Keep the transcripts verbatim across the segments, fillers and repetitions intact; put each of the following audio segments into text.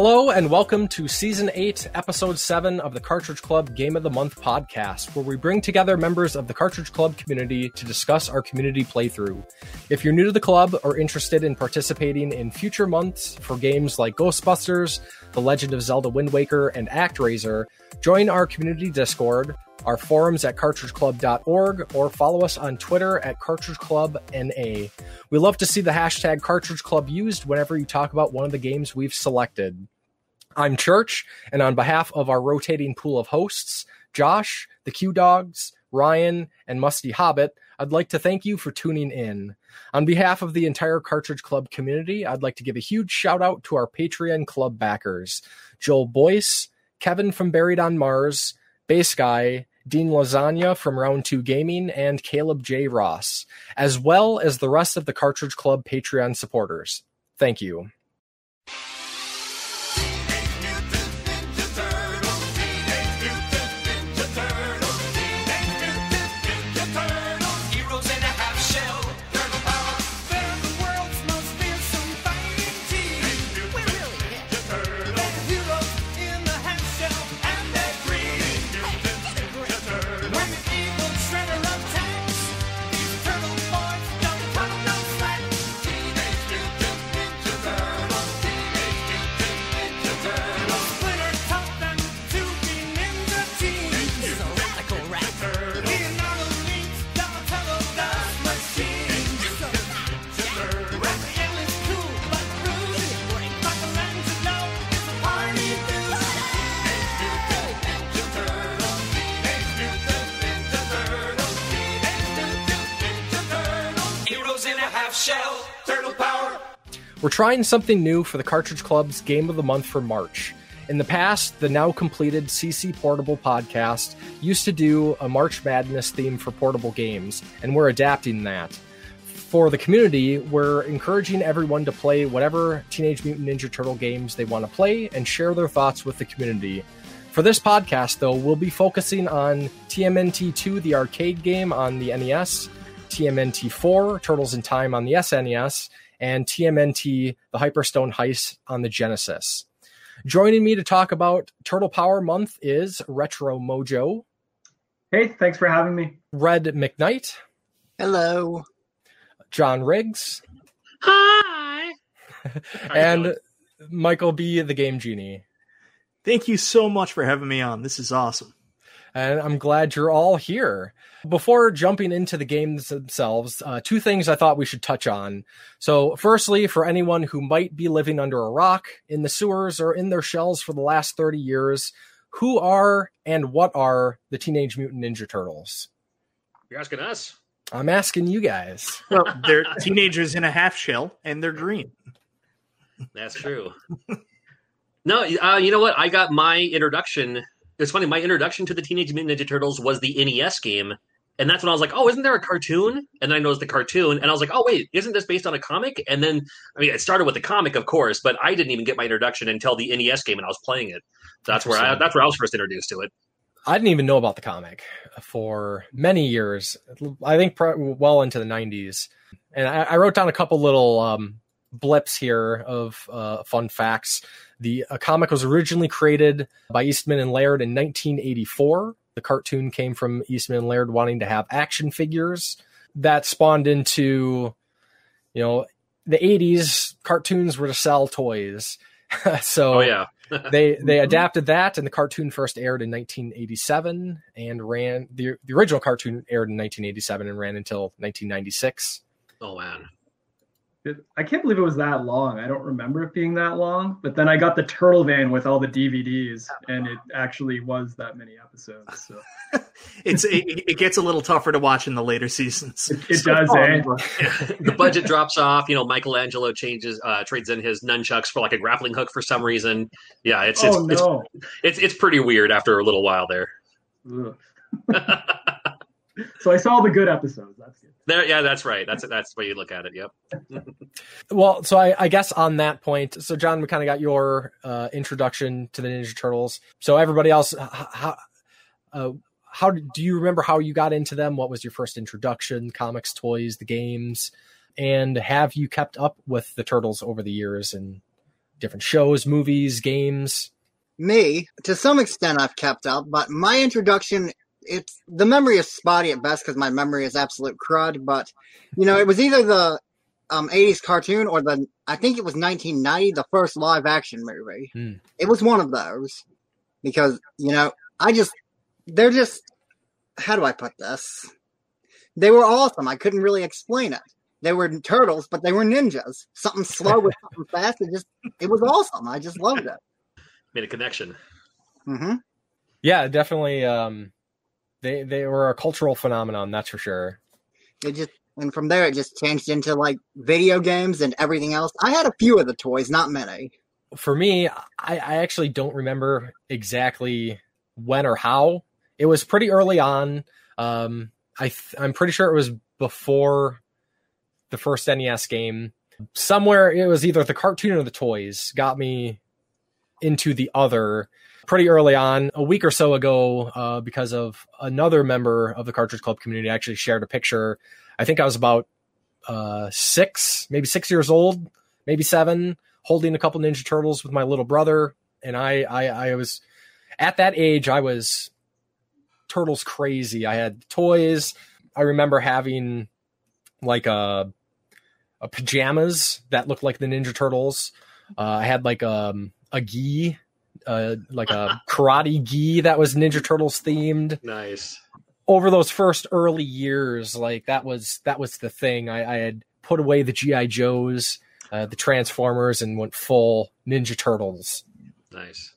Hello and welcome to Season eight, Episode seven of the Cartridge Club Game of the Month podcast, where we bring together members of the Cartridge Club community to discuss our community playthrough. If you're new to the club or interested in participating in future months for games like Ghostbusters, The Legend of Zelda Wind Waker, and ActRaiser, join our community Discord, our forums at cartridge club dot org, or follow us on Twitter at cartridge club N A. We love to see the hashtag Cartridge Club used whenever you talk about one of the games we've selected. I'm Church, and on behalf of our rotating pool of hosts, Josh, the Q-Dogs, Ryan, and Musty Hobbit, I'd like to thank you for tuning in. On behalf of the entire Cartridge Club community, I'd like to give a huge shout-out to our Patreon club backers, Joel Boyce, Kevin from Buried on Mars, Base Guy, Dean Lasagna from Round two Gaming, and Caleb J. Ross, as well as the rest of the Cartridge Club Patreon supporters. Thank you. We're trying something new for the Cartridge Club's Game of the Month for March. In the past, the now-completed C C Portable podcast used to do a March Madness theme for portable games, and we're adapting that. For the community, we're encouraging everyone to play whatever Teenage Mutant Ninja Turtle games they want to play and share their thoughts with the community. For this podcast, though, we'll be focusing on T M N T two, the arcade game on the N E S, T M N T four, Turtles in Time on the S N E S, and T M N T, the Hyperstone Heist on the Genesis. Joining me to talk about Turtle Power Month is Retro Mojo. Hey, thanks for having me. Red McKnight. Hello. John Riggs. Hi. And Michael B., the Game Genie. Thank you so much for having me on. This is awesome. And I'm glad you're all here. Before jumping into the games themselves, uh, two things I thought we should touch on. So firstly, for anyone who might be living under a rock, in the sewers, or in their shells for the last thirty years, who are and what are the Teenage Mutant Ninja Turtles? You're asking us? I'm asking you guys. Well, they're teenagers in a half shell, and they're green. That's true. No, uh, you know what? I got my introduction... It's funny, my introduction to the Teenage Mutant Ninja Turtles was the N E S game, and that's when I was like, oh, isn't there a cartoon? And I noticed the cartoon, and I was like, oh, wait, isn't this based on a comic? And then, I mean, it started with the comic, of course, but I didn't even get my introduction until the N E S game, and I was playing it. That's where I, that's where I was first introduced to it. I didn't even know about the comic for many years, I think well into the nineties. And I, I wrote down a couple little... Um, blips here of uh, fun facts. The a comic was originally created by Eastman and Laird in nineteen eighty-four. The cartoon came from Eastman and Laird wanting to have action figures. That spawned into, you know, the eighties. Cartoons were to sell toys. so oh, yeah. they they adapted that, and the cartoon first aired in nineteen eighty-seven and ran, the, the original cartoon aired in nineteen eighty-seven and ran until nineteen ninety-six. Oh, man. I can't believe it was that long. I don't remember it being that long, but then I got the turtle van with all the D V Ds, and it actually was that many episodes. So. it's it, it gets a little tougher to watch in the later seasons. It, it so, does, oh, eh? Yeah. The budget drops off. You know, Michelangelo changes uh, trades in his nunchucks for like a grappling hook for some reason. Yeah, it's it's oh, no. it's, it's it's pretty weird after a little while there. So I saw the good episodes. That's good. There, yeah, that's right. That's that's the way you look at it. Yep. Well, so I, I guess on that point, so John, we kind of got your uh, introduction to the Ninja Turtles. So everybody else, how uh, how do you remember how you got into them? What was your first introduction? Comics, toys, the games, and have you kept up with the Turtles over the years? And different shows, movies, games? Me, to some extent, I've kept up, but my introduction, it's the memory is spotty at best because my memory is absolute crud. But you know, it was either the um, eighties cartoon or the I think it was nineteen ninety, the first live action movie. Mm. It was one of those because you know, I just they're just how do I put this? They were awesome. I couldn't really explain it. They were turtles, but they were ninjas. Something slow with something fast. It just, it was awesome. I just loved it. Made a connection. Mm-hmm. Yeah, definitely. Um, they they were a cultural phenomenon, that's for sure. It just, and from there, it just changed into like video games and everything else. I had a few of the toys, not many. For me, I, I actually don't remember exactly when or how. It was pretty early on. Um, I th- I'm pretty sure it was before the first N E S game. Somewhere it was either the cartoon or the toys got me into the other pretty early on. A week or so ago, uh, because of another member of the Cartridge Club community, I actually shared a picture. I think I was about uh, six, maybe six years old, maybe seven, holding a couple Ninja Turtles with my little brother. And I, I, I was, at that age, I was Turtles crazy. I had toys. I remember having like a, a pajamas that looked like the Ninja Turtles. Uh, I had like um, a gi, uh, like a karate gi that was Ninja Turtles themed. Nice. Over those first early years, like that was that was the thing. I, I had put away the G I. Joes, uh, the Transformers, and went full Ninja Turtles. Nice.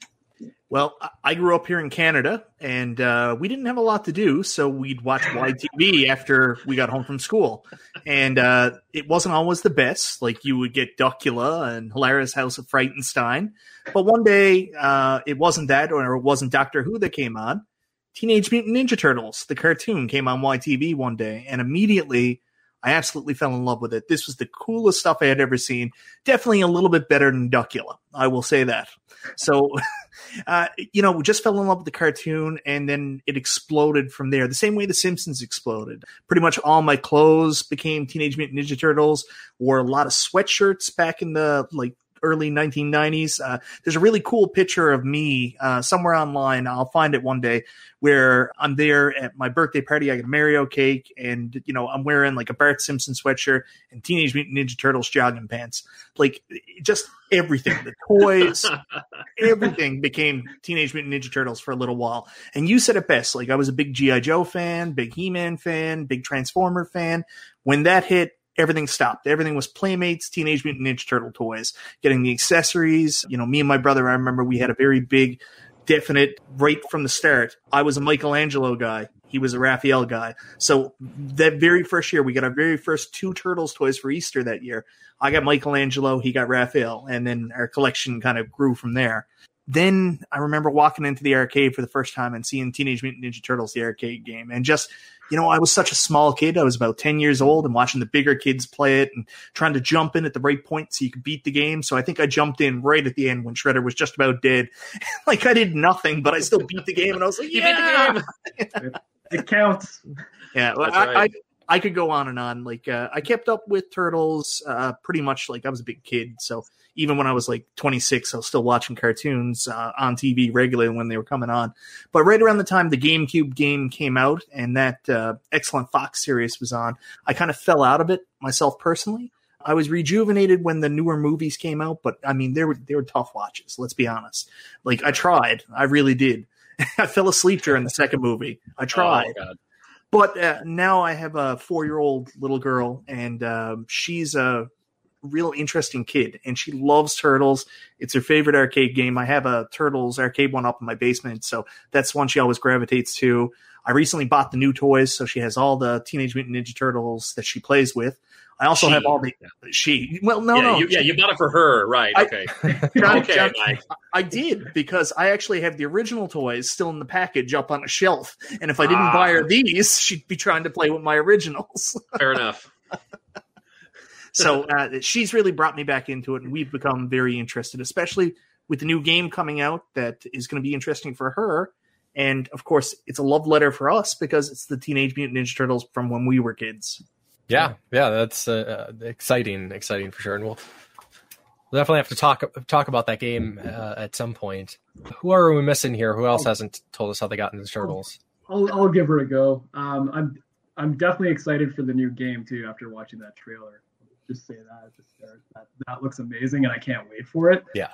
Well, I grew up here in Canada, and uh, we didn't have a lot to do, so we'd watch Y T V after we got home from school. And uh, it wasn't always the best. Like, you would get Duckula and Hilarious House of Frightenstein. But one day, uh, it wasn't that, or it wasn't Doctor Who that came on. Teenage Mutant Ninja Turtles, the cartoon, came on Y T V one day, and immediately I absolutely fell in love with it. This was the coolest stuff I had ever seen. Definitely a little bit better than Duckula. I will say that. So, uh, you know, we just fell in love with the cartoon, and then it exploded from there. The same way The Simpsons exploded. Pretty much all my clothes became Teenage Mutant Ninja Turtles. Wore a lot of sweatshirts back in the like early nineteen nineties. Uh, there's a really cool picture of me uh, somewhere online. I'll find it one day, where I'm there at my birthday party. I get a Mario cake, and you know, I'm wearing like a Bart Simpson sweatshirt and Teenage Mutant Ninja Turtles jogging pants. Like just everything, the toys, everything became Teenage Mutant Ninja Turtles for a little while. And you said it best. Like I was a big G I. Joe fan, big He-Man fan, big Transformer fan. When that hit, everything stopped. Everything was Playmates, Teenage Mutant Ninja Turtle toys, getting the accessories. You know, me and my brother, I remember we had a very big, definite, right from the start. I was a Michelangelo guy. He was a Raphael guy. So that very first year, we got our very first two Turtles toys for Easter that year. I got Michelangelo, he got Raphael, and then our collection kind of grew from there. Then I remember walking into the arcade for the first time and seeing Teenage Mutant Ninja Turtles, the arcade game, and just, you know, I was such a small kid. I was about ten years old and watching the bigger kids play it and trying to jump in at the right point so you could beat the game. So I think I jumped in right at the end when Shredder was just about dead. Like I did nothing, but I still beat the game. And I was like, you yeah! beat the game. It counts. Yeah. Well, I, right. I, I could go on and on. Like uh, I kept up with Turtles uh, pretty much like I was a big kid. So even when I was like twenty-six, I was still watching cartoons uh, on T V regularly when they were coming on. But right around the time the GameCube game came out and that uh, excellent Fox series was on, I kind of fell out of it myself personally. I was rejuvenated when the newer movies came out, but I mean, they were they were tough watches, let's be honest. Like I tried. I really did. I fell asleep during the second movie. I tried. Oh, God. But uh, now I have a four-year-old little girl, and uh, she's a real interesting kid, and she loves Turtles. It's her favorite arcade game. I have a Turtles arcade one up in my basement, so that's one she always gravitates to. I recently bought the new toys, so she has all the Teenage Mutant Ninja Turtles that she plays with. I also she. have all the she. Well, no, yeah, no, you, yeah, you bought it for her, right? I, okay, John, okay, John, Mike. I did because I actually have the original toys still in the package up on a shelf, and if I didn't ah. buy her these, she'd be trying to play with my originals. Fair enough. So uh, she's really brought me back into it, and we've become very interested, especially with the new game coming out that is going to be interesting for her. And of course, it's a love letter for us because it's the Teenage Mutant Ninja Turtles from when we were kids. Yeah, yeah, that's uh, exciting, exciting for sure. And we'll We'll definitely have to talk talk about that game uh, at some point. Who are we missing here? Who else hasn't told us how they got into the Turtles? I'll, I'll give her a go. Um, I'm I'm definitely excited for the new game too. After watching that trailer, just say that just that, that looks amazing, and I can't wait for it. Yeah.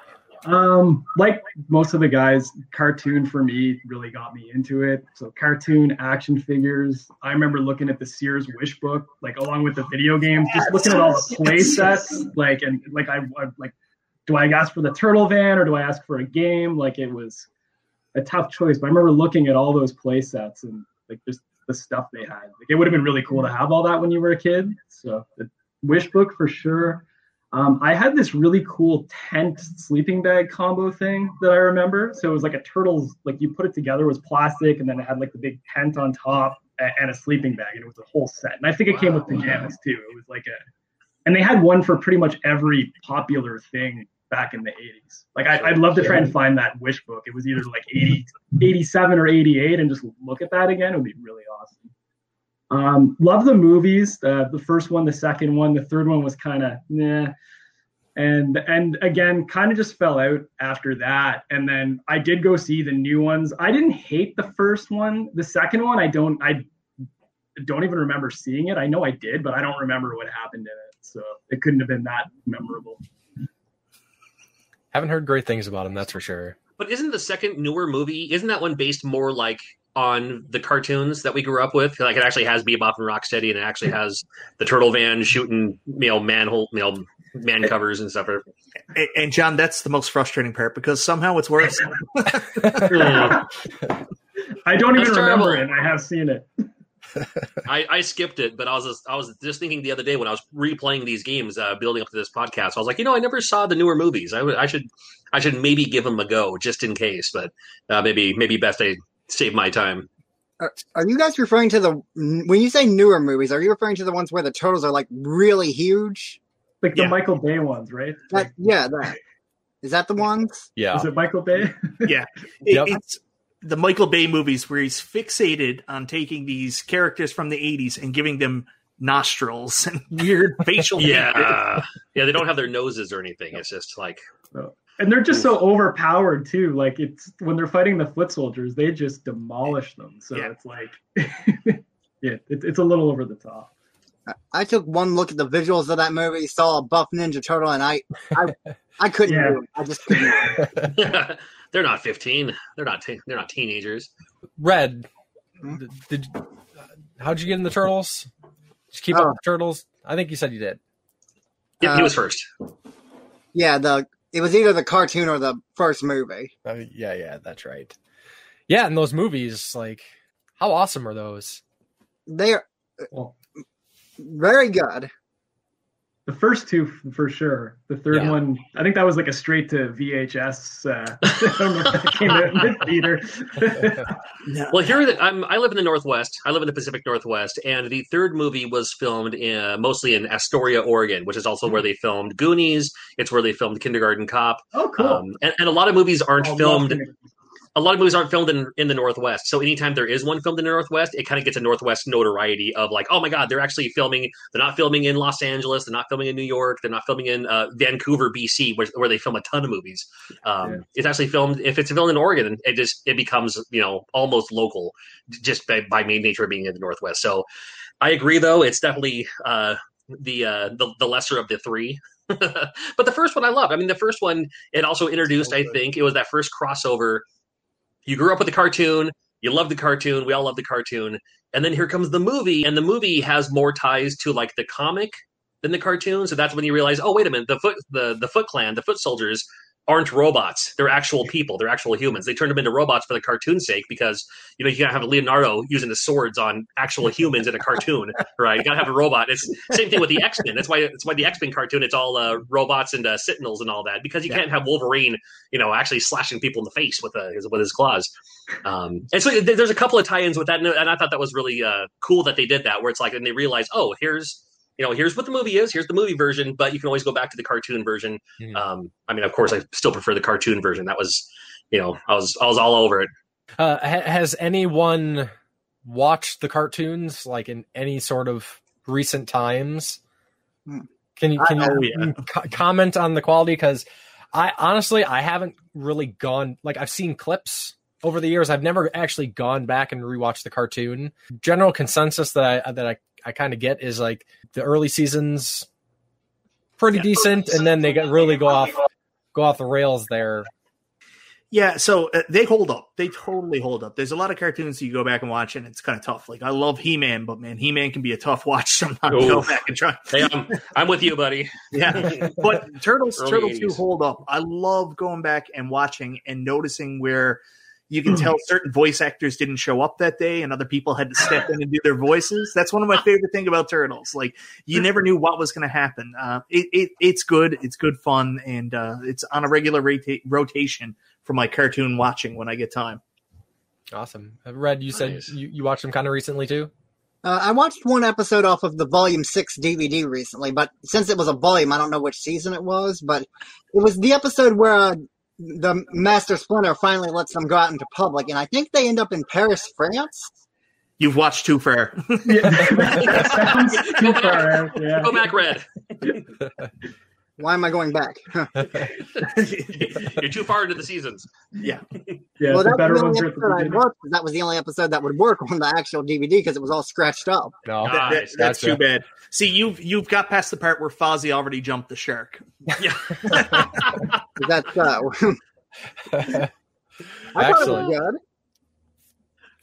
Um, like most of the guys, cartoon for me really got me into it. So cartoon, action figures. I remember looking at the Sears Wish Book, like along with the video games, just looking at all the play sets. Like, and like, I, I like, do I ask for the turtle van or do I ask for a game? Like, it was a tough choice, but I remember looking at all those play sets and like just the stuff they had. Like, it would have been really cool to have all that when you were a kid. So the Wish Book for sure. Um, I had this really cool tent sleeping bag combo thing that I remember. So it was like a Turtles, like you put it together, it was plastic, and then it had like the big tent on top and a sleeping bag, and it was a whole set. And I think it wow, came with pajamas wow. too. It was like a, and they had one for pretty much every popular thing back in the eighties. Like I, I'd love to try and find that Wish Book. It was either like eighty, eighty-seven or eighty-eight, and just look at that again. It would be really awesome. Um, love the movies, uh, the first one, the second one, the third one was kind of nah, and and again kind of just fell out after that. And then I did go see the new ones. I didn't hate the first one. The second one, I don't I don't even remember seeing it. I know I did, but I don't remember what happened in it, so it couldn't have been that memorable. Haven't heard great things about them, that's for sure. But isn't the second newer movie, isn't that one based more like on the cartoons that we grew up with? Like, it actually has Bebop and Rocksteady, and it actually has the turtle van shooting, you know, manhole, you know, man covers and stuff. And John, that's the most frustrating part, because somehow it's worse. I don't that's even terrible. remember it. I have seen it. I, I skipped it, but I was just, I was just thinking the other day when I was replaying these games, uh, building up to this podcast, I was like, you know, I never saw the newer movies. I, w- I should, I should maybe give them a go just in case, but uh, maybe, maybe best I save my time. Are, are you guys referring to the, when you say newer movies, are you referring to the ones where the turtles are like really huge? Like the yeah. Michael Bay ones, right? That, yeah. That. Is that the ones? Yeah. Is it Michael Bay? Yeah. It, yep. It's the Michael Bay movies where he's fixated on taking these characters from the eighties and giving them nostrils and weird facial. Yeah. Yeah. They don't have their noses or anything. It's just like, oh. And they're just so overpowered too. Like, it's when they're fighting the foot soldiers, they just demolish them. So yeah. it's like, yeah, it, it's a little over the top. I took one look at the visuals of that movie, saw a buff Ninja Turtle, and I, I, I couldn't yeah. do it. I just couldn't. They're not fifteen. They're not. Te- they're not teenagers. Red, hmm? did uh, how'd you get in the Turtles? Just keep oh. up with the Turtles. I think you said you did. Yeah, uh, he was first. Yeah, the. It was either the cartoon or the first movie. Uh, yeah, yeah, that's right. Yeah, and those movies, like, how awesome are those? They're well, very good. The first two, for sure. The third yeah. one, I think that was like a straight to V H S. Uh, I don't know if that came out in the theater. No. Well, here the, I'm, I live in the Northwest. I live in the Pacific Northwest, and the third movie was filmed in, mostly in Astoria, Oregon, which is also where they filmed Goonies. It's where they filmed Kindergarten Cop. Oh, cool! Um, and, and a lot of movies aren't oh, filmed. A lot of movies aren't filmed in, in the Northwest, so anytime there is one filmed in the Northwest, it kind of gets a Northwest notoriety of like, oh my God, they're actually filming. They're not filming in Los Angeles. They're not filming in New York. They're not filming in uh, Vancouver, B C, where, where they film a ton of movies. Um, yeah. It's actually filmed. If it's filmed in Oregon, it just it becomes, you know, almost local just by, by main nature of being in the Northwest. So I agree, though, it's definitely uh, the, uh, the the lesser of the three. But the first one I loved. I mean, the first one it also introduced. So I think it was that first crossover. You grew up with the cartoon, you love the cartoon, we all love the cartoon, and then here comes the movie, and the movie has more ties to like the comic than the cartoon, so that's when you realize, oh, wait a minute, the Foot the, the Foot Clan, the Foot Soldiers aren't robots, they're actual people, they're actual humans. They turned them into robots for the cartoon's sake because, you know, you gotta have Leonardo using his swords on actual humans in a cartoon, right? You gotta have a robot. It's same thing with the X-Men. That's why it's why the X-Men cartoon, it's all uh, robots and uh, sentinels and all that, because you yeah. can't have Wolverine, you know, actually slashing people in the face with uh, his, with his claws. Um, and so th- there's a couple of tie-ins with that, and, and I thought that was really uh, cool that they did that, where it's like, and they realized, oh, here's You know, here's what the movie is. Here's the movie version, but you can always go back to the cartoon version. Mm-hmm. Um, I mean, of course, I still prefer the cartoon version. That was, you know, I was I was all over it. Uh, ha- has anyone watched the cartoons, like, in any sort of recent times? Can you can you yeah. c- comment on the quality? Because I honestly I haven't really gone, like, I've seen clips over the years. I've never actually gone back and rewatched the cartoon. General consensus that I that I, I kind of get is like the early seasons pretty yeah. decent, and then they get, really go off go off the rails there. Yeah, so uh, they hold up. They totally hold up. There's a lot of cartoons that you go back and watch, and it's kind of tough. Like, I love He-Man, but, man, He-Man can be a tough watch sometimes. Ooh. Go back and try. Hey, I'm, I'm with you, buddy. Yeah, but Turtles, Turtles two hold up. I love going back and watching and noticing where you can tell certain voice actors didn't show up that day and other people had to step in and do their voices. That's one of my favorite things about Turtles. Like, you never knew what was going to happen. Uh, it, it It's good. It's good fun, and uh, it's on a regular rota- rotation for my cartoon watching when I get time. Awesome. Red, you said nice. you, you watched them kind of recently too? Uh, I watched one episode off of the Volume six D V D recently, but since it was a volume, I don't know which season it was, but it was the episode where uh, the Master Splinter finally lets them go out into public, and I think they end up in Paris, France. You've watched too far. Yeah. Too far. Yeah. Go back, Red. Why am I going back? You're too far into the seasons. Yeah. Yeah, well, the better ones are at the beginning. That was the only episode that would work on the actual D V D because it was all scratched up. No, that, that, that's gotcha. Too bad. See, you've you've got past the part where Fozzie already jumped the shark. Yeah. That's so. I Excellent. Thought it was good.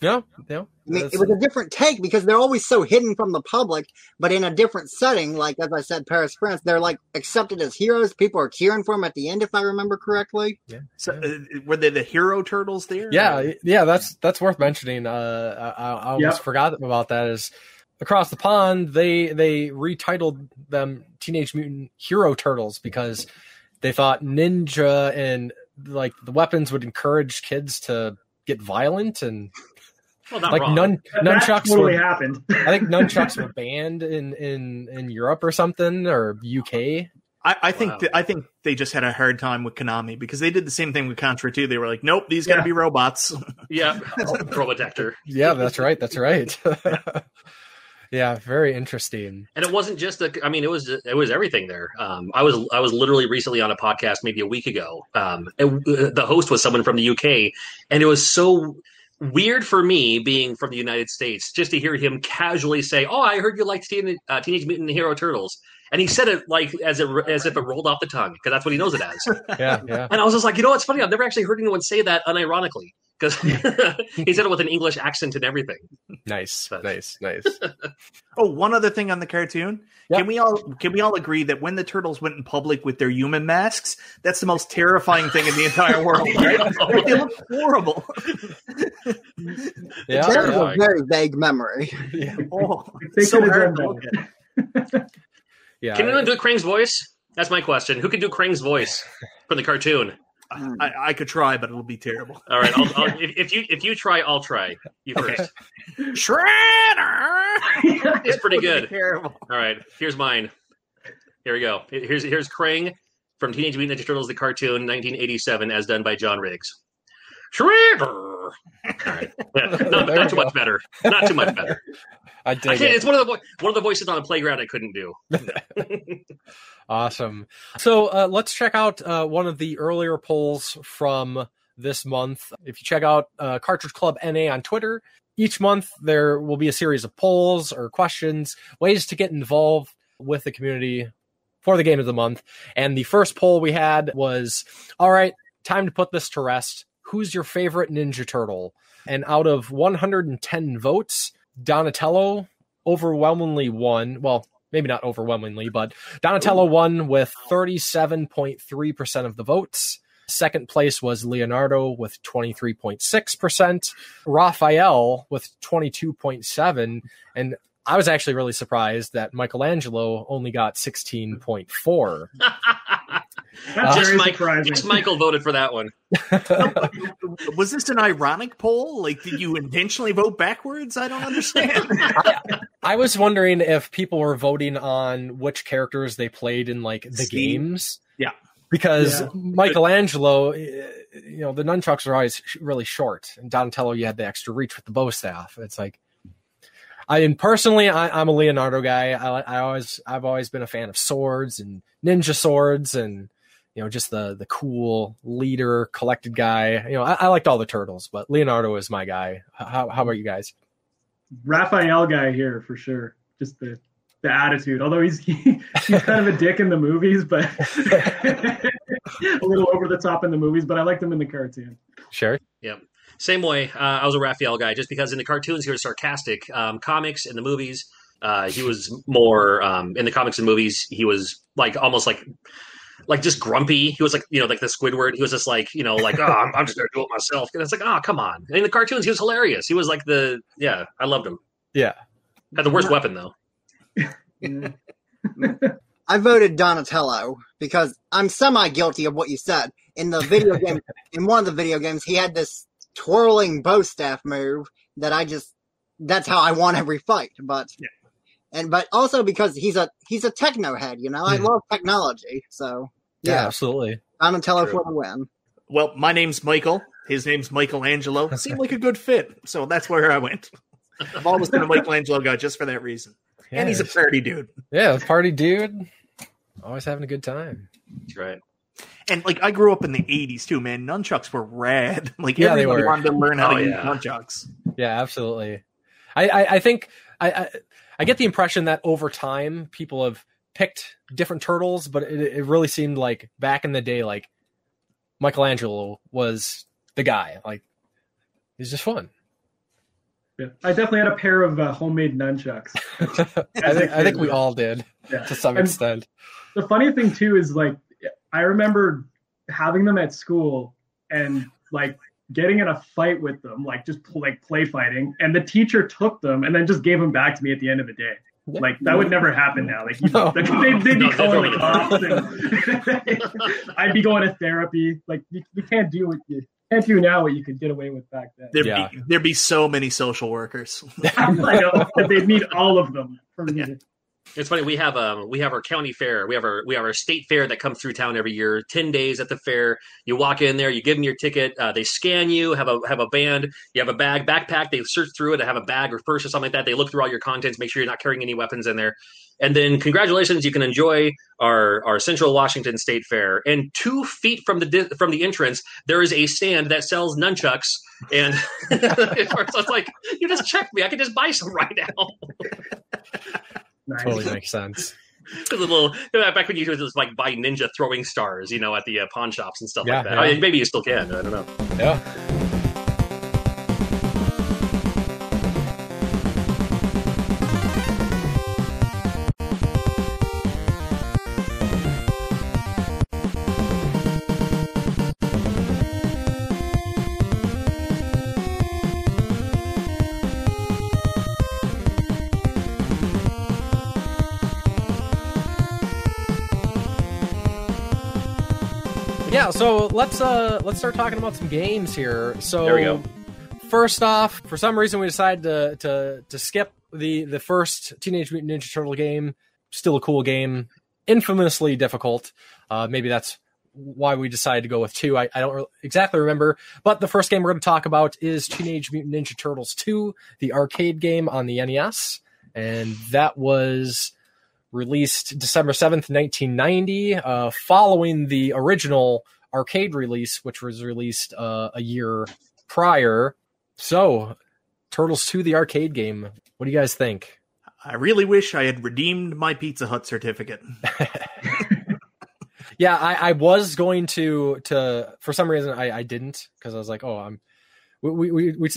Yeah, yeah. I mean, it was a different take because they're always so hidden from the public, but in a different setting. Like, as I said, Paris, France, they're like accepted as heroes. People are cheering for them at the end, if I remember correctly. Yeah. So, uh, were they the hero turtles there? Yeah, or? yeah. That's that's worth mentioning. Uh, I, I almost yeah. forgot about that. Is across the pond, they they retitled them Teenage Mutant Hero Turtles because they thought ninja and like the weapons would encourage kids to get violent and. Well, like nun, nunchucks totally were, happened. I think nunchucks were banned in, in, in Europe or something, or U K. I, I think wow. th- I think they just had a hard time with Konami because they did the same thing with Contra too. They were like, nope, these yeah. got to be robots. Yeah, Probotector. Yeah, that's right. That's right. Yeah, very interesting. And it wasn't just a, I mean, it was it was everything there. Um, I was I was literally recently on a podcast maybe a week ago. Um, and the host was someone from the U K, and it was so weird for me, being from the United States, just to hear him casually say, "Oh, I heard you liked teen, uh, Teenage Mutant Hero Turtles," and he said it like as it, as if it rolled off the tongue because that's what he knows it as. Yeah, yeah. And I was just like, you know what's funny? I've never actually heard anyone say that unironically because he said it with an English accent and everything. Nice, but. nice, nice. Oh, one other thing on the cartoon: yep. can we all can we all agree that when the turtles went in public with their human masks, that's the most terrifying thing in the entire world? Right? Like, they look horrible. Yeah, that was a very vague memory. Yeah. Oh, it's so hard to look at. Yeah. Can anyone do Krang's voice? That's my question. Who can do Krang's voice from the cartoon? I, I could try, but it'll be terrible. All right, I'll, I'll, if, if you if you try, I'll try. You first. Okay. Shredder. It's pretty good. Terrible. All right, here's mine. Here we go. Here's here's Krang from Teenage Mutant Ninja Turtles: The Cartoon, nineteen eighty-seven, as done by John Riggs. Shredder. All right, not, not too go. much better. Not too much better. I dig I can't, it. It's one of the one of the voices on the playground I couldn't do. Awesome. So uh, let's check out uh, one of the earlier polls from this month. If you check out uh, Cartridge Club N A on Twitter, each month there will be a series of polls or questions, ways to get involved with the community for the game of the month. And the first poll we had was, all right, time to put this to rest. Who's your favorite Ninja Turtle? And out of one hundred ten votes, Donatello overwhelmingly won. Well, maybe not overwhelmingly, but Donatello won with thirty-seven point three percent of the votes. Second place was Leonardo with twenty-three point six percent, Raphael with twenty-two point seven percent, and I was actually really surprised that Michelangelo only got sixteen point four percent. That's uh, just, Mike, just Michael voted for that one. Was this an ironic poll? Like, did you intentionally vote backwards? I don't understand. I, I was wondering if people were voting on which characters they played in, like, the Steam. games. Yeah. Because yeah. Michelangelo, you know, the nunchucks are always really short. And Donatello, you had the extra reach with the bow staff. It's like, I and personally, I, I'm a Leonardo guy. I, I always, I've always been a fan of swords and ninja swords, and you know, just the the cool leader, collected guy. You know, I, I liked all the Turtles, but Leonardo is my guy. How, how about you guys? Raphael guy here for sure. Just the the attitude. Although he's he, he's kind of a dick in the movies, but a little over the top in the movies. But I liked him in the cartoon. Sure. Yep. Same way, uh, I was a Raphael guy just because in the cartoons he was sarcastic. Um, comics and the movies, uh, he was more um, in the comics and movies. He was like almost like like just grumpy. He was like, you know, like the Squidward. He was just like, you know, like, oh, I'm, I'm just going to do it myself. And it's like, oh, come on. And in the cartoons, he was hilarious. He was like the yeah, I loved him. Yeah, had the worst weapon though. I voted Donatello because I'm semi guilty of what you said in the video game. In one of the video games, he had this twirling bow staff move that I just that's how I won every fight. But yeah. and but also because he's a he's a techno head, you know. I love technology. So yeah, yeah absolutely. Donatello for the win. Well, my name's Michael. His name's Michelangelo. Seemed like a good fit. So that's where I went. I've always been a Michelangelo guy just for that reason. Yeah, and he's a party dude. Yeah, party dude. Always having a good time. That's right. And, like, I grew up in the eighties, too, man. Nunchucks were rad. Like, yeah, everybody they were. wanted to learn how oh, to yeah. use nunchucks. Yeah, absolutely. I, I, I think I, I I get the impression that over time people have picked different turtles, but it, it really seemed like back in the day, like, Michelangelo was the guy. Like, he's just fun. Yeah. I definitely had a pair of uh, homemade nunchucks. I, think, I think we all did, yeah. to some and extent. The funny thing, too, is, like, I remember having them at school and like getting in a fight with them, like just like play fighting. And the teacher took them and then just gave them back to me at the end of the day. Like that would never happen now. Like, no. like they'd, they'd be no, calling the cops. And I'd be going to therapy. Like you, you can't do what you can't do now what you could get away with back then. There'd, yeah. be, there'd be so many social workers. I know that they'd need all of them for me. Yeah. It's funny. We have um we have our county fair. We have our we have our state fair that comes through town every year. Ten days at the fair. You walk in there. You give them your ticket. Uh, they scan you. Have a have a band. You have a bag backpack. They search through it. Have a bag or purse or something like that. They look through all your contents. Make sure you're not carrying any weapons in there. And then congratulations, you can enjoy our our Central Washington State Fair. And two feet from the di- from the entrance, there is a stand that sells nunchucks. And it's like you just checked me. I could just buy some right now. Nice. Totally makes sense. A little back when you it was like buy ninja throwing stars, you know, at the uh, pawn shops and stuff yeah, like that. Yeah. I mean, maybe you still can. I don't know. Yeah. Yeah, so let's uh, let's start talking about some games here. So there we go. First off, for some reason we decided to to, to skip the, the first Teenage Mutant Ninja Turtle game. Still a cool game, infamously difficult. Uh, maybe that's why we decided to go with two. I, I don't re- exactly remember, but the first game we're going to talk about is Teenage Mutant Ninja Turtles two, the arcade game on the N E S, and that was released December seventh, nineteen ninety, uh, following the original arcade release, which was released uh, a year prior. So, Turtles two, the arcade game. What do you guys think? I really wish I had redeemed my Pizza Hut certificate. yeah, I, I was going to, to, for some reason, I, I didn't, because I was like, oh, I'm, We, we we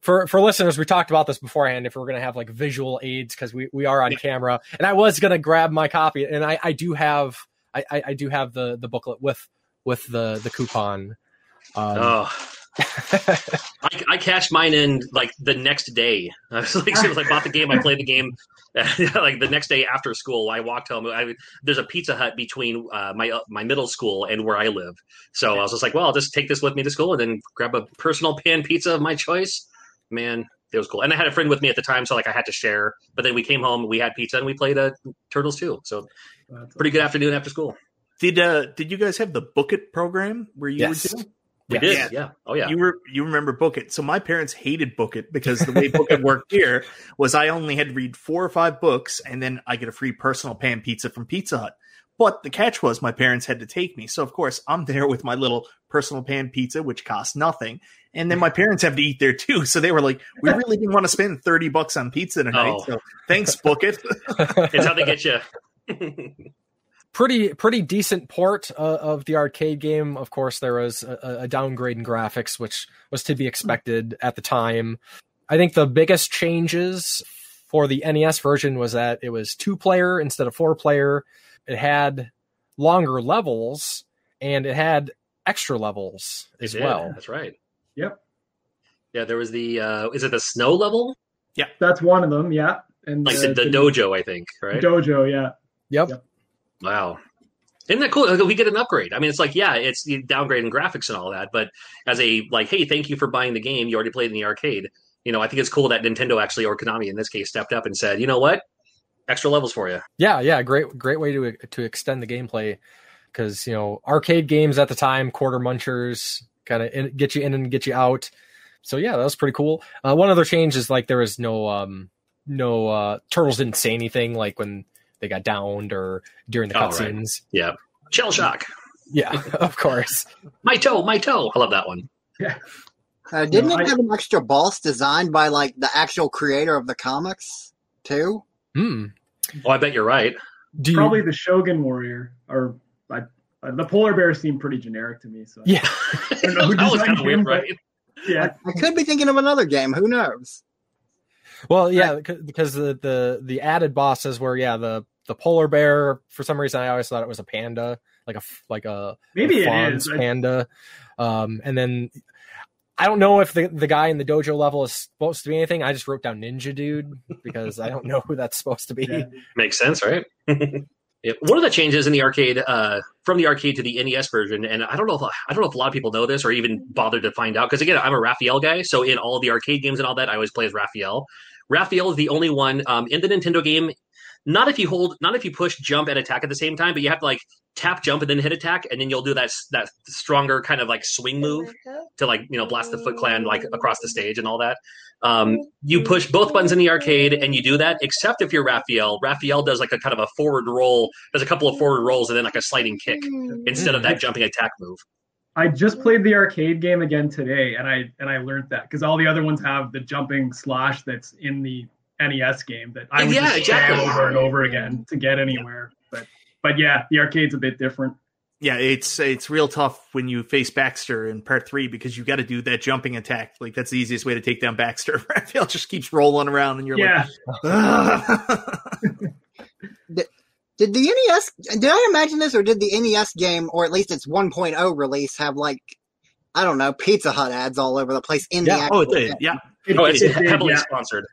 for for listeners, we talked about this beforehand. If we're gonna have like visual aids, because we, we are on yeah. camera, and I was gonna grab my copy, and I, I do have I, I do have the, the booklet with with the the coupon. Um, oh, I, I cashed mine in like the next day. I was like, seriously, I bought the game, I played the game, like the next day after school. I walked home. I, there's a Pizza Hut between uh, my uh, my middle school and where I live, so yeah. I was just like, well, I'll just take this with me to school and then grab a personal pan pizza of my choice. Man, it was cool. And I had a friend with me at the time, so like I had to share. But then we came home, we had pizza, and we played uh, Turtles two. So wow, pretty awesome. Good afternoon after school. Did uh, did you guys have the Book It program where you yes. were doing? We yeah. did, yeah. yeah. Oh, yeah. You were you remember Book It. So my parents hated Book It because the way Book It worked here was I only had to read four or five books, and then I get a free personal pan pizza from Pizza Hut. But the catch was my parents had to take me. So, of course, I'm there with my little personal pan pizza, which costs nothing. And then my parents have to eat there, too. So they were like, we really didn't want to spend thirty bucks on pizza tonight. Oh. So thanks, Book It. It's how they get you. Pretty pretty decent port uh, of the arcade game. Of course, there was a, a downgrade in graphics, which was to be expected at the time. I think the biggest changes for the N E S version was that it was two-player instead of four-player. It had longer levels, and it had extra levels as it well. Did. That's right. Yep. Yeah, there was the, uh, is it the snow level? Yeah. That's one of them, yeah. And like the, the, the dojo, I think, right? Dojo, yeah. Yep. yep. Wow. Isn't that cool? We get an upgrade. I mean, it's like, yeah, it's the downgrade in graphics and all that, but as a, like, hey, thank you for buying the game. You already played in the arcade. You know, I think it's cool that Nintendo actually, or Konami in this case, stepped up and said, you know what? Extra levels for you. Yeah, yeah. Great great way to to extend the gameplay because, you know, arcade games at the time, quarter munchers, kind of get you in and get you out. So, yeah, that was pretty cool. Uh, one other change is, like, there was no, um, no uh, Turtles didn't say anything, like, when they got downed or during the oh, cutscenes. Right. Yeah. Shell shock. Yeah, of course. My toe, my toe. I love that one. Yeah. Uh, didn't no, it I... have an extra boss designed by, like, the actual creator of the comics, too? Hmm. Well, I bet you're right. Do Probably you... the Shogun Warrior, or I, uh, the polar bear seemed pretty generic to me. So yeah, I don't know who that was kind of weird, but, right? Yeah, I, I could be thinking of another game. Who knows? Well, yeah, right. because the, the the added bosses were yeah the, the polar bear. For some reason, I always thought it was a panda, like a like a maybe a it is panda. Um, and then I don't know if the, the guy in the dojo level is supposed to be anything. I just wrote down Ninja Dude because I don't know who that's supposed to be. Yeah. Makes sense, right? Yeah. One of the changes in the arcade, uh, from the arcade to the N E S version, and I don't know if I don't know if a lot of people know this or even bothered to find out because again, I'm a Raphael guy, so in all the arcade games and all that, I always play as Raphael. Raphael is the only one um, in the Nintendo game. Not if you hold, not if you push jump and attack at the same time, but you have to like tap jump and then hit attack, and then you'll do that that stronger kind of like swing move to like you know blast the Foot Clan like across the stage and all that. Um, you push both buttons in the arcade and you do that, except if you're Raphael. Raphael does like a kind of a forward roll, does a couple of forward rolls, and then like a sliding kick instead of that jumping attack move. I just played the arcade game again today, and I and I learned that because all the other ones have the jumping slash that's in the N E S game that I would yeah, just exactly. over and over again to get anywhere. But but yeah, the arcade's a bit different. Yeah, it's it's real tough when you face Baxter in part three because you got to do that jumping attack. Like that's the easiest way to take down Baxter. Raphael just keeps rolling around, and you're yeah. like, did, did the N E S? Did I imagine this, or did the N E S game, or at least its one point oh release, have like I don't know Pizza Hut ads all over the place in yeah. the actual oh it did game. yeah it oh did. It's heavily yeah. sponsored.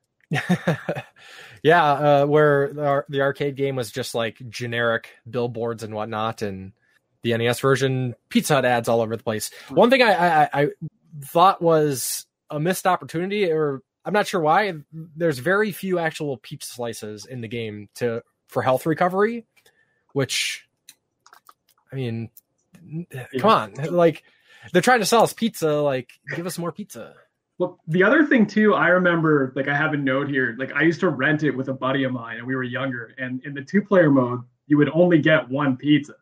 yeah, uh, where the, ar- the arcade game was just like generic billboards and whatnot, and the N E S version, Pizza Hut ads all over the place. One thing I, I, I thought was a missed opportunity, or I'm not sure why, there's very few actual pizza slices in the game to for health recovery, which, I mean, yeah. come on. Like, they're trying to sell us pizza, like, give us more pizza. Well, the other thing, too, I remember, like, I have a note here. Like, I used to rent it with a buddy of mine, and we were younger. And in the two-player mode, you would only get one pizza.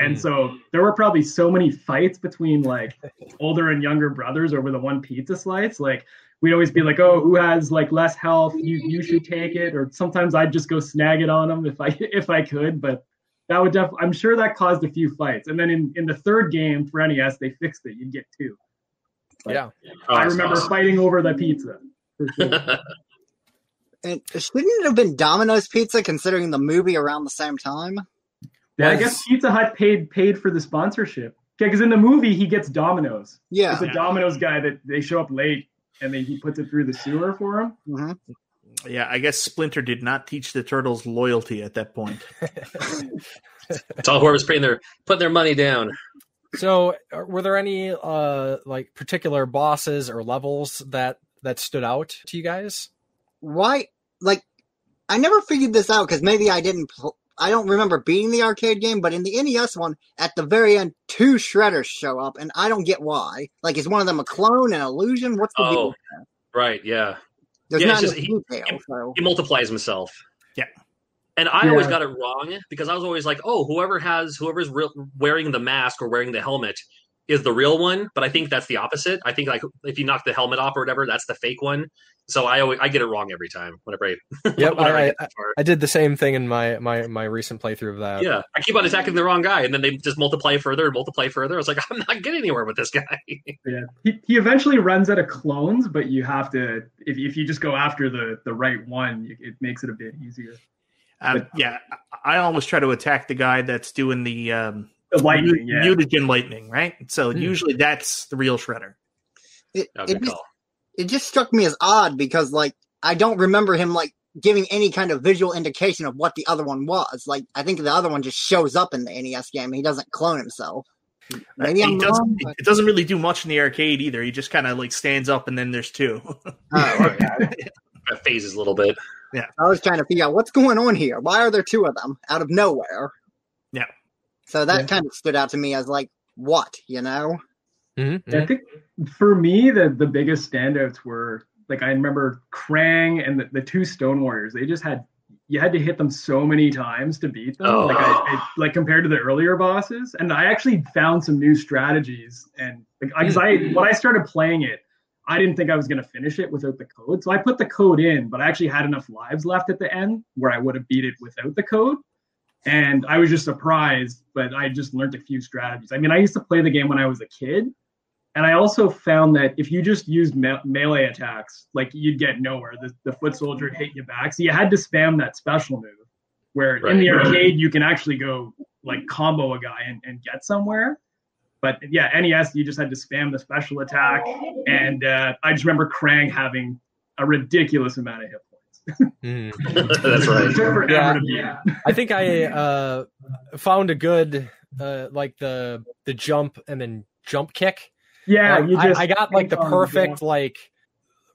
And mm. so there were probably so many fights between, like, older and younger brothers over the one pizza slice. Like, we'd always be like, oh, who has, like, less health? You you should take it. Or sometimes I'd just go snag it on them if I, if I could. But that would def- I'm sure that caused a few fights. And then in, in the third game for N E S, they fixed it. You'd get two. But yeah, I remember awesome. fighting over the pizza. For sure. And shouldn't it have been Domino's Pizza, considering the movie around the same time? Yeah, was... I guess Pizza Hut paid paid for the sponsorship. Okay, because in the movie he gets Domino's. Yeah, it's a yeah. Domino's guy that they show up late and then he puts it through the sewer for him. Mm-hmm. Yeah, I guess Splinter did not teach the turtles loyalty at that point. It's all whoever's putting their putting their money down. So, were there any uh, like particular bosses or levels that, that stood out to you guys? Why, like, I never figured this out because maybe I didn't pl- I don't remember beating the arcade game, but in the N E S one, at the very end, two Shredders show up, and I don't get why. Like, is one of them a clone, an illusion? What's the oh, deal with that? Right, yeah. There's yeah, not just, he, detail, he, so. he multiplies himself. Yeah. And I yeah. always got it wrong, because I was always like, oh, whoever has, whoever's real, wearing the mask or wearing the helmet is the real one, but I think that's the opposite. I think like if you knock the helmet off or whatever, that's the fake one. So I always, I get it wrong every time. Whenever I, yep, whenever I, I, I, I did the same thing in my, my, my recent playthrough of that. Yeah, I keep on attacking the wrong guy, and then they just multiply further and multiply further. I was like, I'm not getting anywhere with this guy. Yeah, he, he eventually runs out of clones, but you have to if if you just go after the the right one, it makes it a bit easier. Um, but, yeah, I always try to attack the guy that's doing the. Um, The lightning, yeah. Mutagen lightning, right? So mm. usually that's the real Shredder. It, it, just, it just struck me as odd because, like, I don't remember him, like, giving any kind of visual indication of what the other one was. Like, I think the other one just shows up in the N E S game. And he doesn't clone himself. Maybe I'm doesn't, wrong, but... It doesn't really do much in the arcade either. He just kind of, like, stands up and then there's two. Oh, okay. That phases a little bit. Yeah. I was trying to figure out what's going on here. Why are there two of them out of nowhere? Yeah. So that yeah. kind of stood out to me as like, what, you know? Mm-hmm. I think for me, the, the biggest standouts were, like, I remember Krang and the, the two Stone Warriors. They just had, you had to hit them so many times to beat them, oh. like, I, I, like compared to the earlier bosses. And I actually found some new strategies. And like, because I, when I started playing it, I didn't think I was going to finish it without the code. So I put the code in, but I actually had enough lives left at the end where I would have beat it without the code. And I was just surprised, but I just learned a few strategies. I mean, I used to play the game when I was a kid, and I also found that if you just used me- melee attacks, like, you'd get nowhere. The, the foot soldier hit you back, so you had to spam that special move, where right, in the right. arcade you can actually go, like, combo a guy and, and get somewhere. But, yeah, N E S, you just had to spam the special attack, and uh, I just remember Krang having a ridiculous amount of hit. mm. That's right. Yeah. Yeah. I think I uh, found a good uh, like the the jump and then jump kick. Yeah, like, you just I, I got like the perfect like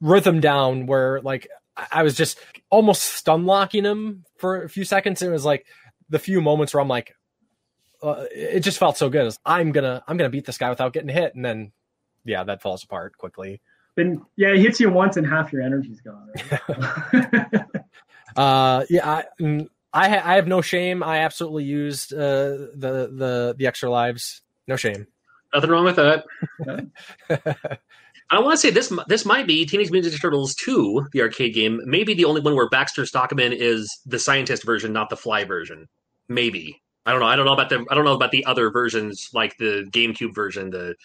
rhythm down where like I was just almost stun locking him for a few seconds. It was like the few moments where I'm like, uh, it just felt so good. Was, I'm gonna I'm gonna beat this guy without getting hit, and then yeah, that falls apart quickly. Then yeah, it hits you once and half your energy's gone. Right? uh, yeah, I, I, ha- I have no shame. I absolutely used uh, the the the extra lives. No shame. Nothing wrong with that. I want to say this this might be Teenage Mutant Ninja Turtles two, the arcade game. Maybe the only one where Baxter Stockman is the scientist version, not the fly version. Maybe I don't know. I don't know about the I don't know about the other versions, like the GameCube version, the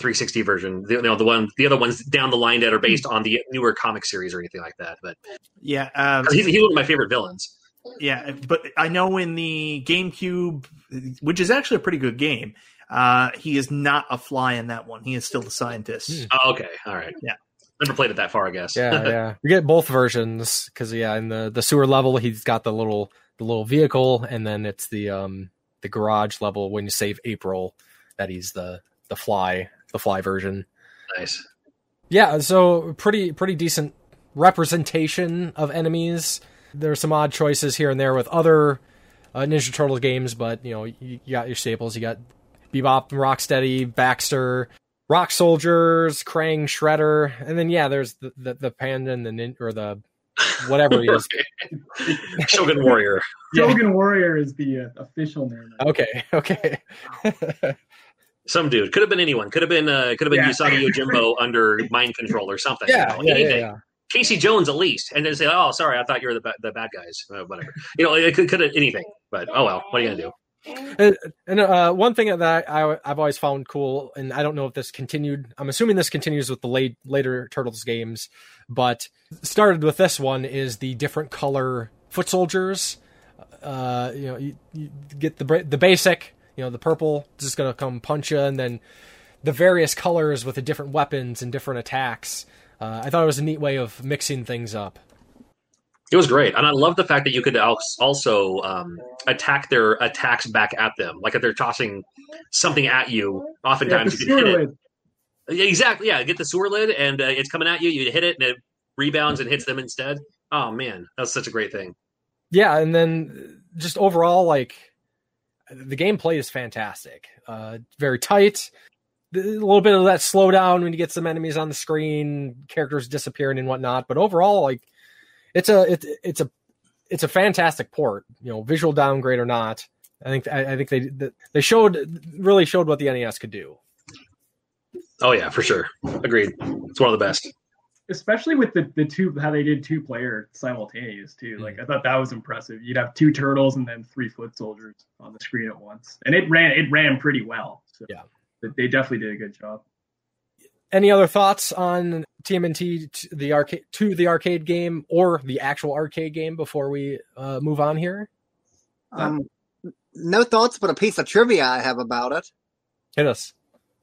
three sixty version, the, you know, the one, the other ones down the line that are based on the newer comic series or anything like that. But yeah, um, he's, he's one of my favorite villains. Yeah, but I know in the GameCube, which is actually a pretty good game, uh, he is not a fly in that one. He is still the scientist. Oh, okay, all right. Yeah, never played it that far, I guess. Yeah, yeah. We get both versions because yeah, in the, the sewer level, he's got the little the little vehicle, and then it's the um the garage level when you save April that he's the the fly. The fly version. Nice. Yeah, so pretty pretty decent representation of enemies. There's some odd choices here and there with other uh, Ninja Turtles games, but you know, you, you got your staples. You got Bebop, Rocksteady, Baxter, Rock Soldiers, Krang, Shredder, and then yeah, there's the the, the panda and the nin- or the whatever he is. Shogun Warrior. Shogun Warrior is the uh, official name. Okay, okay. Some dude. Could have been anyone. Could have been uh, could have been yeah. Usagi Yojimbo under mind control or something. Yeah, you know, yeah, anything. Yeah, yeah. Casey Jones at least. And then say, oh, sorry, I thought you were the, ba- the bad guys. Uh, whatever. You know, it could, could have anything. But oh well, what are you going to do? And, and uh, one thing that I, I've always found cool, and I don't know if this continued. I'm assuming this continues with the late, later Turtles games. But started with this one is the different color foot soldiers. Uh, you know, you, you get the the basic... You know, the purple is just going to come punch you, and then the various colors with the different weapons and different attacks. Uh, I thought it was a neat way of mixing things up. It was great. And I love the fact that you could also um, attack their attacks back at them. Like if they're tossing something at you, oftentimes you can hit it. Yeah, exactly. Yeah, get the sewer lid, and uh, it's coming at you. You hit it, and it rebounds and hits them instead. Oh, man, that's such a great thing. yeah, and then just overall, like, the gameplay is fantastic. Uh, very tight. A little bit of that slowdown when you get some enemies on the screen, characters disappearing and whatnot. But overall, like, it's a it's it's a it's a fantastic port. You know, visual downgrade or not, I think I, I think they they showed really showed what the N E S could do. Oh yeah, for sure, agreed. It's one of the best, especially with the the two how they did two player simultaneous too. Like, I thought that was impressive. You'd have two turtles and then three foot soldiers on the screen at once, and it ran it ran pretty well. So. Yeah. They definitely did a good job. Any other thoughts on T M N T to the arcade, to the arcade game or the actual arcade game before we uh, move on here? Um, no thoughts, but a piece of trivia I have about it. Hit us.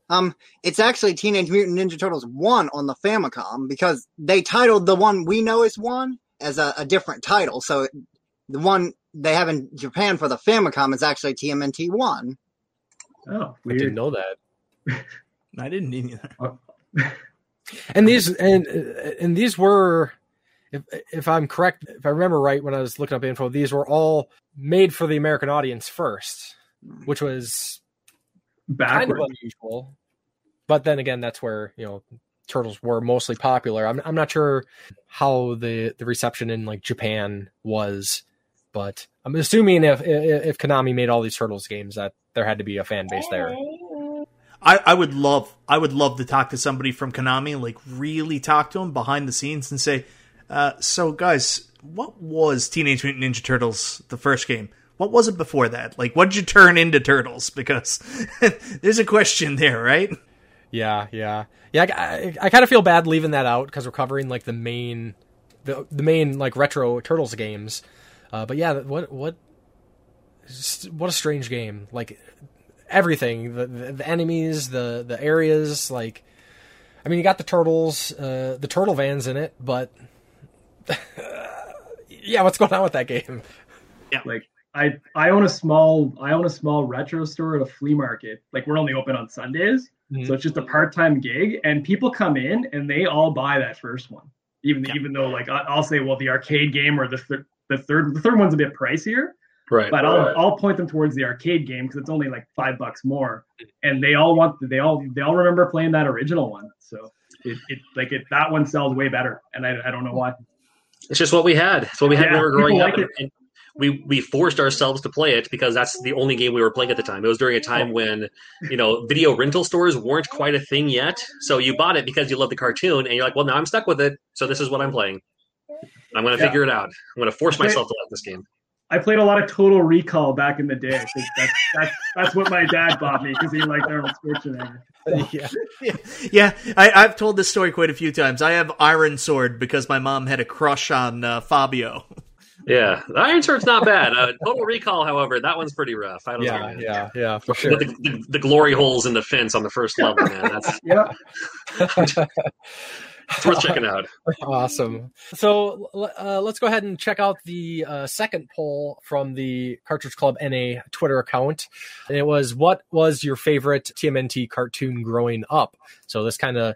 Um, it's actually Teenage Mutant Ninja Turtles one on the Famicom, because they titled the one we know as one as a, a different title. So the one they have in Japan for the Famicom is actually T M N T one. Oh, weird. I didn't know that. I didn't either. and these and and these were, if if I'm correct, if I remember right, when I was looking up info, these were all made for the American audience first, which was backwards. Kind of unusual. But then again, that's where, you know, Turtles were mostly popular. I'm I'm not sure how the the reception in like Japan was, but I'm assuming if if Konami made all these Turtles games, that there had to be a fan base there. I, I would love, I would love to talk to somebody from Konami, like really talk to them behind the scenes and say, uh, so guys, what was Teenage Mutant Ninja Turtles, the first game? What was it before that? Like, what did you turn into Turtles? Because there's a question there, right? Yeah, yeah. Yeah, I, I kind of feel bad leaving that out because we're covering like the main, the, the main like retro Turtles games. Uh, but yeah, what, what, what a strange game. Like, everything, the, the, the enemies, the, the areas, like, I mean, you got the turtles, uh, the turtle vans in it, but yeah, what's going on with that game? Yeah. Like I, I own a small, I own a small retro store at a flea market. Like, we're only open on Sundays. Mm-hmm. So it's just a part-time gig, and people come in and they all buy that first one. Even, yeah. even though like I'll say, well, the arcade game or the thir- the third, the third one's a bit pricier. Right, but I'll right. I'll point them towards the arcade game because it's only like five bucks more, and they all want they all they all remember playing that original one. So it, it like it that one sells way better, and I I don't know why. It's just what we had. It's what we had yeah, when we were growing up. Like, and we we forced ourselves to play it because that's the only game we were playing at the time. It was during a time when, you know, video rental stores weren't quite a thing yet. So you bought it because you loved the cartoon, and you're like, well, now I'm stuck with it. So this is what I'm playing. I'm going to yeah. figure it out. I'm going to force myself to like this game. I played a lot of Total Recall back in the day. That's, that's, that's what my dad bought me because he liked Arnold Schwarzenegger. Yeah, yeah. yeah I, I've told this story quite a few times. I have Iron Sword because my mom had a crush on uh, Fabio. Yeah, Iron Sword's not bad. Uh, Total Recall, however, that one's pretty rough. I don't yeah, know. Yeah, yeah, for sure. The, the, the glory holes in the fence on the first level, man. That's yeah. It's worth checking out. Awesome. So uh, let's go ahead and check out the uh, second poll from the Cartridge Club N A Twitter account. And it was, what was your favorite T M N T cartoon growing up? So this kind of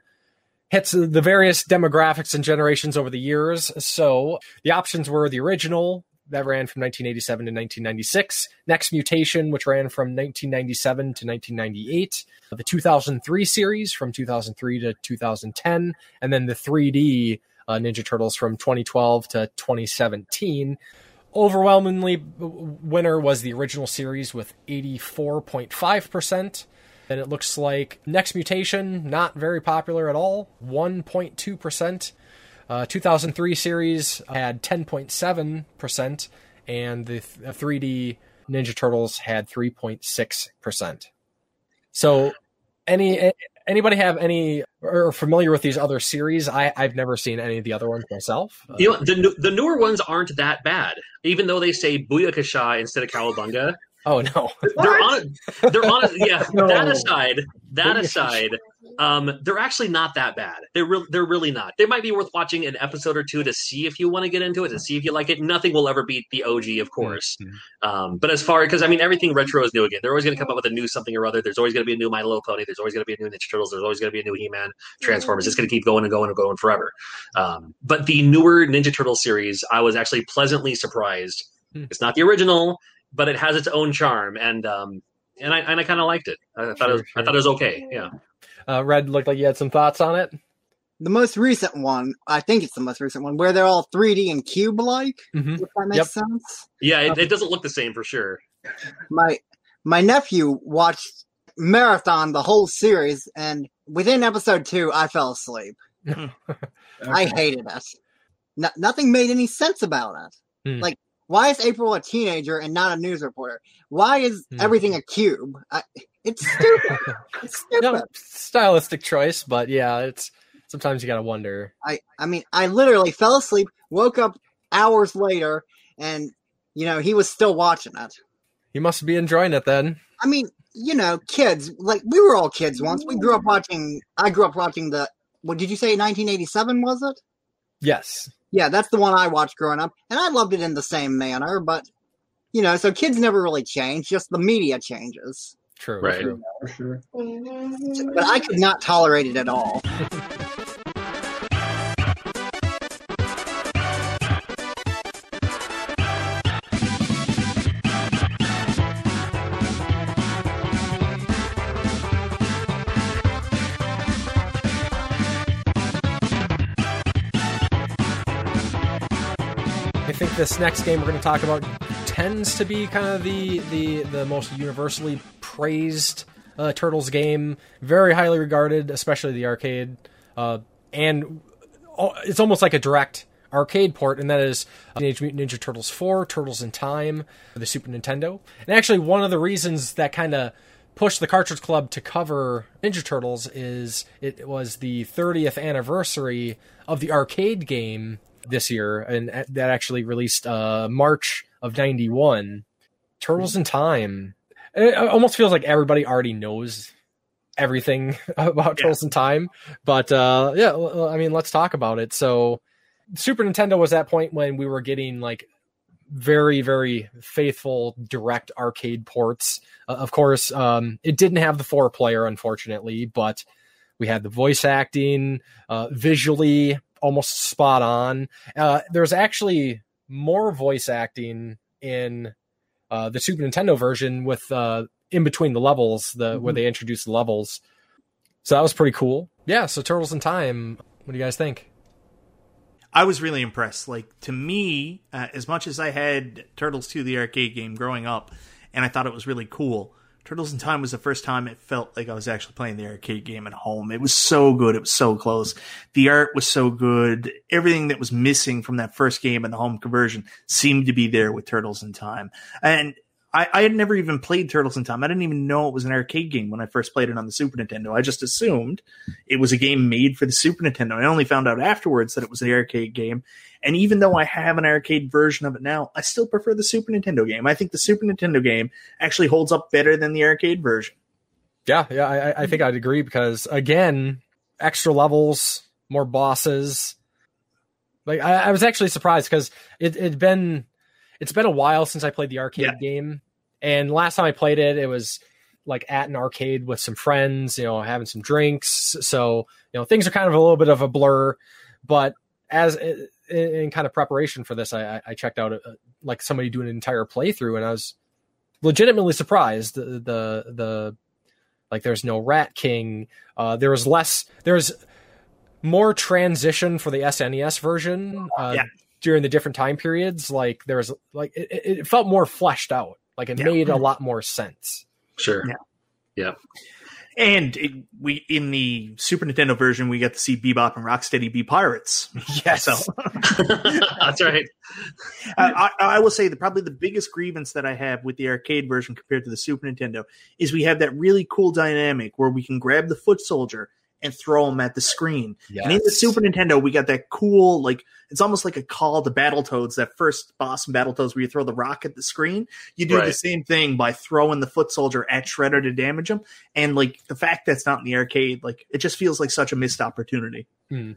hits the various demographics and generations over the years. So the options were the original, that ran from nineteen eighty-seven to nineteen ninety-six. Next Mutation, which ran from nineteen ninety-seven to nineteen ninety-eight. The two thousand three series from two thousand three to two thousand ten. And then the three D uh, Ninja Turtles from twenty twelve to twenty seventeen. Overwhelmingly, winner was the original series with eighty-four point five percent. And it looks like Next Mutation, not very popular at all, one point two percent. Uh, two thousand three series had ten point seven percent, and the th- three D Ninja Turtles had three point six percent. So any anybody have any or familiar with these other series? I, I've never seen any of the other ones myself. Uh, you know, the, the newer ones aren't that bad, even though they say Booyakasha instead of Cowabunga. Oh, no. They're on, they're on, yeah, no. That aside, that aside, um, they're actually not that bad. They're, re- they're really not. They might be worth watching an episode or two to see if you want to get into it, to see if you like it. Nothing will ever beat the O G, of course. Mm-hmm. Um, but as far, because, I mean, everything retro is new again. They're always going to come up with a new something or other. There's always going to be a new My Little Pony. There's always going to be a new Ninja Turtles. There's always going to be a new He-Man, Transformers. It's going to keep going and going and going forever. Um, but the newer Ninja Turtle series, I was actually pleasantly surprised Hmm. It's not the original, but it has its own charm, and um, and I and I kind of liked it. I thought sure, it was, sure. I thought it was okay. Yeah. Uh, Red looked like you had some thoughts on it. The most recent one, I think it's the most recent one, where they're all three D and cube-like. Mm-hmm. If that makes yep. sense. Yeah, it, it doesn't look the same for sure. My my nephew watched marathon the whole series, and within episode two, I fell asleep. Okay. I hated it. No, nothing made any sense about it. Hmm. Like, why is April a teenager and not a news reporter? Why is hmm. everything a cube? I, it's stupid. It's stupid. No, stylistic choice, but yeah, it's sometimes you gotta wonder. I, I mean, I literally fell asleep, woke up hours later, and, you know, he was still watching it. He must be enjoying it then. I mean, you know, kids, like, we were all kids once. We grew up watching, I grew up watching the, what did you say, nineteen eighty-seven, was it? Yes. Yeah, that's the one I watched growing up, and I loved it in the same manner, but, you know, so kids never really change, just the media changes. True, right. True. Sure. But I could not tolerate it at all. I think this next game we're going to talk about tends to be kind of the the, the most universally praised uh, Turtles game. Very highly regarded, especially the arcade. Uh, and it's almost like a direct arcade port, and that is Teenage Mutant Ninja Turtles four, Turtles in Time, for the Super Nintendo. And actually one of the reasons that kind of pushed the Cartridge Club to cover Ninja Turtles is it was the thirtieth anniversary of the arcade game this year, and that actually released uh March of ninety-one. Turtles in Time, it almost feels like everybody already knows everything about yeah. Turtles in Time, but uh yeah I mean, let's talk about it. So Super Nintendo was that point when we were getting like very, very faithful direct arcade ports. Uh, of course, um it didn't have the four player, unfortunately, but we had the voice acting, uh visually almost spot on. Uh, there's actually more voice acting in uh, the Super Nintendo version with uh, in between the levels, the mm-hmm. where they introduced the levels. So that was pretty cool. Yeah. So Turtles in Time. What do you guys think? I was really impressed. Like, to me, uh, as much as I had Turtles two, the arcade game, growing up, and I thought it was really cool, Turtles in Time was the first time it felt like I was actually playing the arcade game at home. It was so good. It was so close. The art was so good. Everything that was missing from that first game and the home conversion seemed to be there with Turtles in Time. And I, I had never even played Turtles in Time. I didn't even know it was an arcade game when I first played it on the Super Nintendo. I just assumed it was a game made for the Super Nintendo. I only found out afterwards that it was an arcade game. And even though I have an arcade version of it now, I still prefer the Super Nintendo game. I think the Super Nintendo game actually holds up better than the arcade version. Yeah, yeah, I, I think I'd agree because, again, extra levels, more bosses. Like I, I was actually surprised because it, it'd been... It's been a while since I played the arcade yeah. game, and last time I played it, it was like at an arcade with some friends, you know, having some drinks. So, you know, things are kind of a little bit of a blur, but as in, in kind of preparation for this, I, I checked out a, like somebody doing an entire playthrough, and I was legitimately surprised. The, the, the like, there's no Rat King. Uh, there was less, there's more transition for the S N E S version. Uh, yeah. During the different time periods, like there was like it, it felt more fleshed out. Like it yeah. made a lot more sense. Sure. Yeah. yeah. And it, we in the Super Nintendo version, we got to see Bebop and Rocksteady be pirates. Yes. So. That's right. I, I, I will say that probably the biggest grievance that I have with the arcade version compared to the Super Nintendo is we have that really cool dynamic where we can grab the foot soldier and throw them at the screen. Yes. And in the Super Nintendo, we got that cool, like, it's almost like a call to Battletoads, that first boss in Battletoads where you throw the rock at the screen. You do right. the same thing by throwing the foot soldier at Shredder to damage him. And, like, the fact that's not in the arcade, like, it just feels like such a missed opportunity. Mm.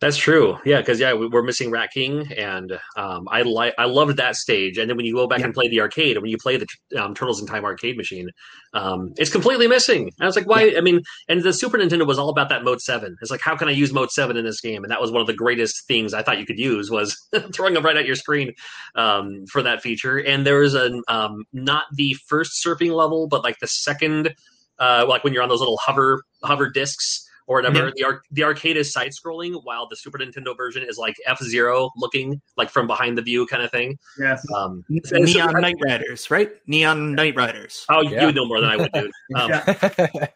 That's true. Yeah, because yeah, we're missing Rat King, and um, I like I loved that stage. And then when you go back yeah. and play the arcade, and when you play the um, Turtles in Time arcade machine, um, it's completely missing. And I was like, why? Yeah. I mean, and the Super Nintendo was all about that Mode seven. It's like, how can I use Mode seven in this game? And that was one of the greatest things I thought you could use was throwing them right at your screen um, for that feature. And there was a um, not the first surfing level, but like the second, uh, like when you're on those little hover hover discs. Or whatever. Mm-hmm. The ar- the arcade is side scrolling, while the Super Nintendo version is like F-Zero looking, like from behind the view kind of thing. Yes. Um, Neon so- Knight Riders, right? Neon yeah. Knight Riders. Oh, yeah. You would know more than I would, dude. Um, yeah.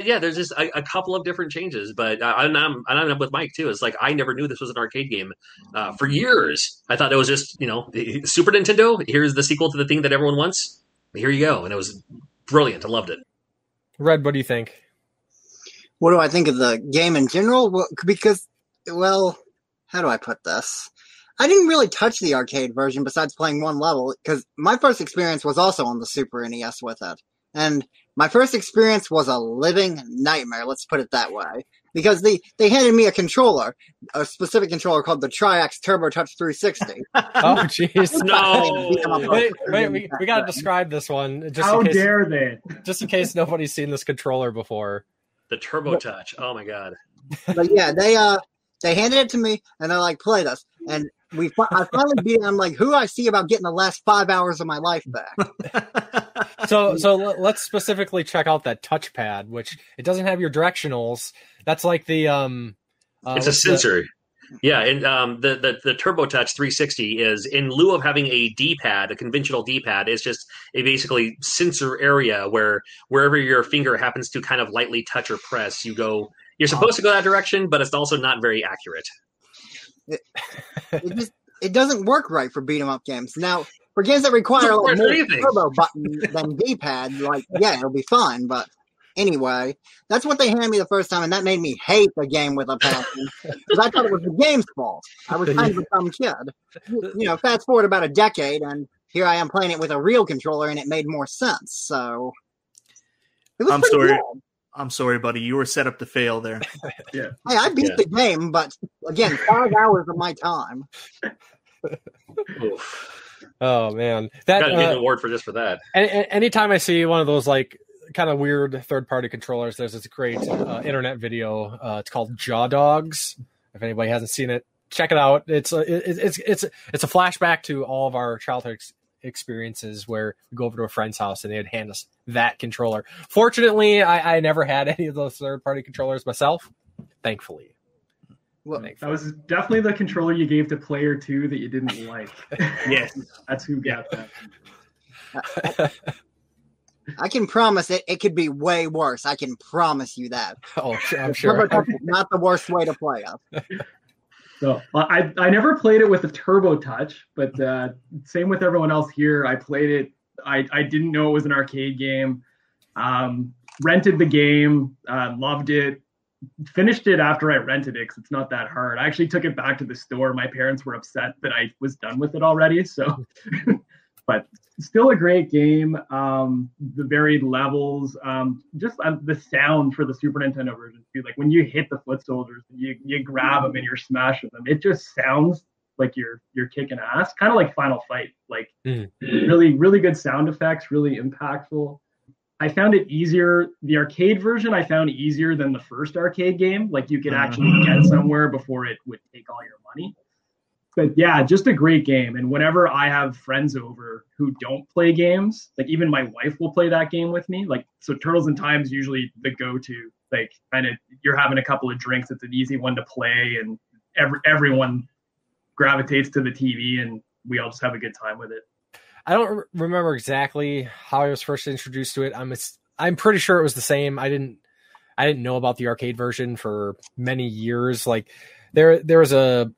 yeah, there's just a, a couple of different changes, but uh, and I'm and I'm with Mike too. It's like I never knew this was an arcade game. Uh, for years, I thought it was just you know Super Nintendo. Here's the sequel to the thing that everyone wants. Here you go, and it was brilliant. I loved it. Red, what do you think? What do I think of the game in general? Well, because, well, how do I put this? I didn't really touch the arcade version besides playing one level, because my first experience was also on the Super N E S with it. And my first experience was a living nightmare, let's put it that way. Because they, they handed me a controller, a specific controller called the Triax Turbo Touch three sixty. Oh, jeez. No. Wait, wait we, we got to describe this one. Just how in case, dare they? Just in case nobody's seen this controller before. The Turbo Touch. Oh my god! But yeah, they uh they handed it to me and they're like, "Play this." And we, fi- I finally beat it. I'm like, "Who I see about getting the last five hours of my life back?" so, so let's specifically check out that touchpad, which it doesn't have your directionals. That's like the um, uh, it's a sensor. The- Yeah, and um, the, the the Turbo Touch three sixty is, in lieu of having a D-pad, a conventional D-pad, it's just a basically sensor area where wherever your finger happens to kind of lightly touch or press, you go. You're supposed to go that direction, but it's also not very accurate. It, it just it doesn't work right for beat 'em up games. Now, for games that require like, more turbo button than D-pad, like yeah, it'll be fun, but. Anyway, that's what they handed me the first time, and that made me hate the game with a passion because I thought it was the game's fault. I was kind of a dumb kid. You know, fast forward about a decade, and here I am playing it with a real controller, and it made more sense. So, it was I'm sorry, bad. I'm sorry, buddy. You were set up to fail there. yeah. Hey, I beat yeah. the game, but again, five hours of my time. Oh man, that gotta uh, get an award for just for that. Anytime I see one of those like. Kind of weird third-party controllers. There's this great uh, internet video. Uh, it's called Jaw Dogs. If anybody hasn't seen it, check it out. It's a it, it's it's it's a flashback to all of our childhood ex- experiences where we go over to a friend's house and they'd hand us that controller. Fortunately, I, I never had any of those third-party controllers myself. Thankfully, well, thankfully. That was definitely the controller you gave to player two that you didn't like. Yes, that's who got that. I can promise it. It could be way worse. I can promise you that. Oh, I'm sure. Not the worst way to play it. So I I never played it with a Turbo Touch, but uh, same with everyone else here. I played it. I, I didn't know it was an arcade game. Um, rented the game. Uh, loved it. Finished it after I rented it because it's not that hard. I actually took it back to the store. My parents were upset that I was done with it already. So. But still a great game. Um, the varied levels, um, just uh, the sound for the Super Nintendo version too. Like when you hit the foot soldiers, you you grab them and you're smashing them. It just sounds like you're you're kicking ass, kind of like Final Fight. Like mm. really really good sound effects, really impactful. I found it easier. The arcade version I found easier than the first arcade game. Like you could actually get somewhere before it would take all your money. But yeah, just a great game. And whenever I have friends over who don't play games, like even my wife will play that game with me. Like, so Turtles in Time is usually the go-to, like kind of you're having a couple of drinks. It's an easy one to play and every, everyone gravitates to the T V and we all just have a good time with it. I don't remember exactly how I was first introduced to it. I'm, I'm pretty sure it was the same. I didn't, I didn't know about the arcade version for many years. Like there, there was a,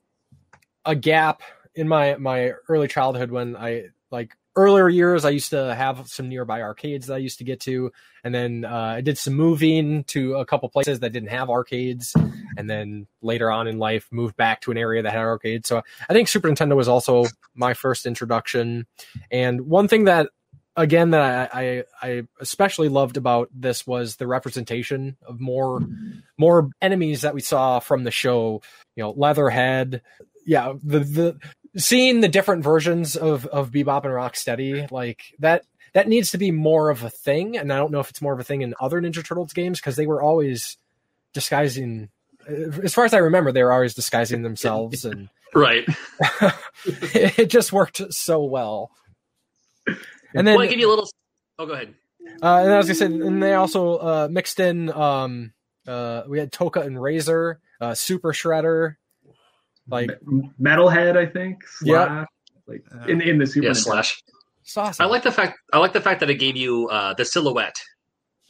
a gap in my, my early childhood when I like earlier years, I used to have some nearby arcades that I used to get to. And then uh, I did some moving to a couple places that didn't have arcades. And then later on in life, moved back to an area that had arcades. So I think Super Nintendo was also my first introduction. And one thing that again, that I, I I especially loved about this was the representation of more more enemies that we saw from the show. You know, Leatherhead. Yeah, the the seeing the different versions of of Bebop and Rocksteady, like that that needs to be more of a thing. And I don't know if it's more of a thing in other Ninja Turtles games, because they were always disguising. As far as I remember, they were always disguising themselves, and right, it just worked so well. And then well, I give you a little. Oh, go ahead. Uh, and as I said, and they also uh, mixed in. Um, uh, we had Toka and Razor, uh, Super Shredder, like Me- Metalhead, I think. Slash, yeah, like uh, in in the Super yeah, Slash. Awesome. I like the fact. I like the fact that it gave you uh, the silhouette.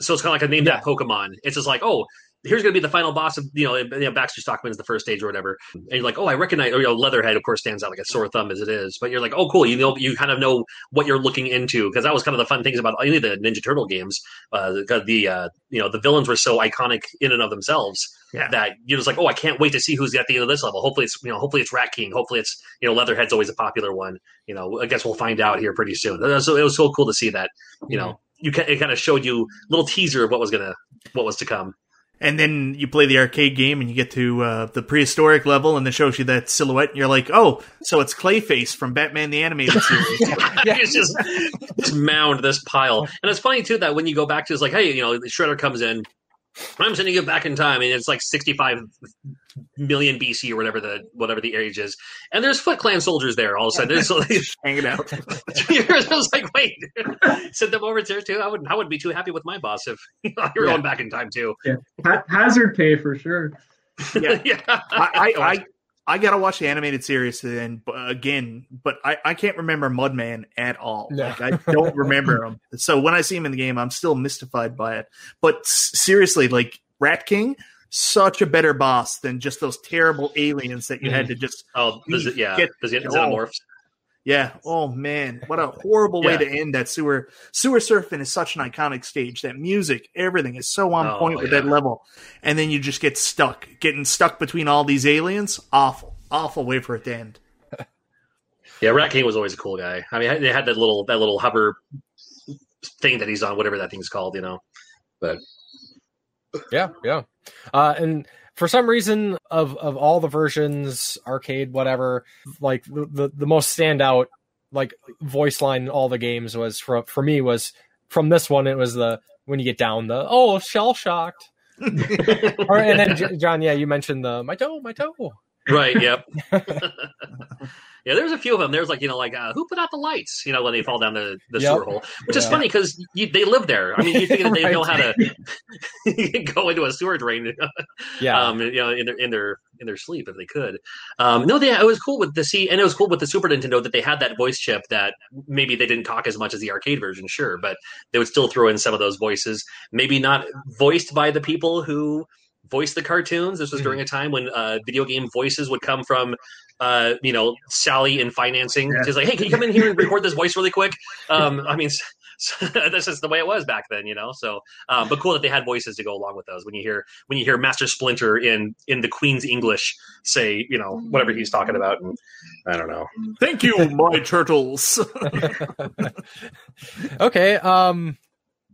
So it's kind of like a name yeah. that Pokemon. It's just like, oh, here's going to be the final boss of, you know, you know Baxter Stockman's the first stage or whatever. And you're like, oh, I recognize, or, you know, Leatherhead, of course, stands out like a sore thumb as it is. But you're like, oh, cool. You know, you kind of know what you're looking into. Because that was kind of the fun things about any of the Ninja Turtle games. Uh, the, uh, you know, the villains were so iconic in and of themselves yeah. that you're just like, oh, I can't wait to see who's at the end of this level. Hopefully it's, you know, hopefully it's Rat King. Hopefully it's, you know, Leatherhead's always a popular one. You know, I guess we'll find out here pretty soon. So it was so cool to see that, you know, you can, it kind of showed you a little teaser of what was going to, what was to come. And then you play the arcade game and you get to uh, the prehistoric level and it shows you that silhouette and you're like, oh, so it's Clayface from Batman the Animated Series. yeah. It's just this mound, this pile. And it's funny, too, that when you go back to it's like, hey, you know, Shredder comes in. I'm sending you back in time, and it's like sixty-five million B C or whatever the whatever the age is. And there's Foot Clan soldiers there all of a sudden. They're so, like, hanging out. I was like, wait, send them over there too? I wouldn't I wouldn't be too happy with my boss if you were yeah. going back in time too. Yeah. Ha- hazard pay for sure. Yeah. yeah. I, I, I I gotta watch the animated series and uh, again, but I, I can't remember Mudman at all. No. Like, I don't remember him. So when I see him in the game, I'm still mystified by it. But s- seriously, like Rat King, such a better boss than just those terrible aliens that you mm. had to just oh it, yeah get, it, oh. yeah oh man, what a horrible yeah. way to end that sewer sewer surfing is such an iconic stage. That music, everything is so on oh, point with yeah. that level, and then you just get stuck, getting stuck between all these aliens. Awful, awful way for it to end. yeah, Rat King was always a cool guy. I mean, they had that little that little hover thing that he's on, whatever that thing's called, you know, but. Yeah, yeah. Uh, and for some reason, of, of all the versions, arcade, whatever, like the, the, the most standout like voice line in all the games was for for me was from this one. It was the when you get down the oh shell shocked, or, and then John, yeah, you mentioned the my toe, my toe. Right. Yep. Yeah, there's a few of them. There's like, you know, like uh, who put out the lights, you know, when they fall down the, the yep. sewer hole, which yeah. is funny because they live there. I mean, you think that they right. know how to go into a sewer drain, yeah, um, you know, in their in their in their sleep if they could. Um, no, they it was cool with the C, and it was cool with the Super Nintendo that they had that voice chip that maybe they didn't talk as much as the arcade version, sure, but they would still throw in some of those voices, maybe not voiced by the people who voiced the cartoons. This was during a time when uh, video game voices would come from. Uh, you know, Sally in financing. Yeah. She's like, hey, can you come in here and record this voice really quick? Um, I mean, so, so, this is the way it was back then, you know? So, um, but cool that they had voices to go along with those. When you hear when you hear Master Splinter in, in the Queen's English say, you know, whatever he's talking about. And I don't know. Thank you, my turtles. Okay. Um,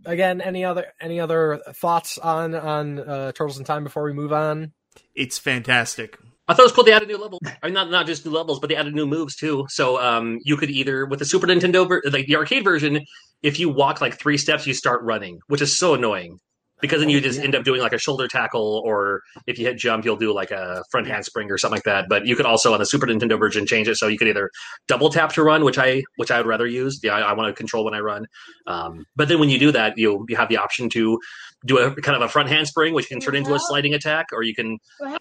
again, any other any other thoughts on, on uh, Turtles in Time before we move on? It's fantastic. I thought it was cool they added new levels. I mean, not not just new levels, but they added new moves, too. So um, you could either, with the Super Nintendo, ver- like the arcade version, if you walk like three steps, you start running, which is so annoying. Because then you just end up doing like a shoulder tackle, or if you hit jump, you'll do like a front handspring or something like that. But you could also, on the Super Nintendo version, change it. So you could either double tap to run, which I which I would rather use. Yeah, I, I want to control when I run. Um, but then when you do that, you you have the option to do a kind of a front handspring, which can turn into a sliding attack, or you can...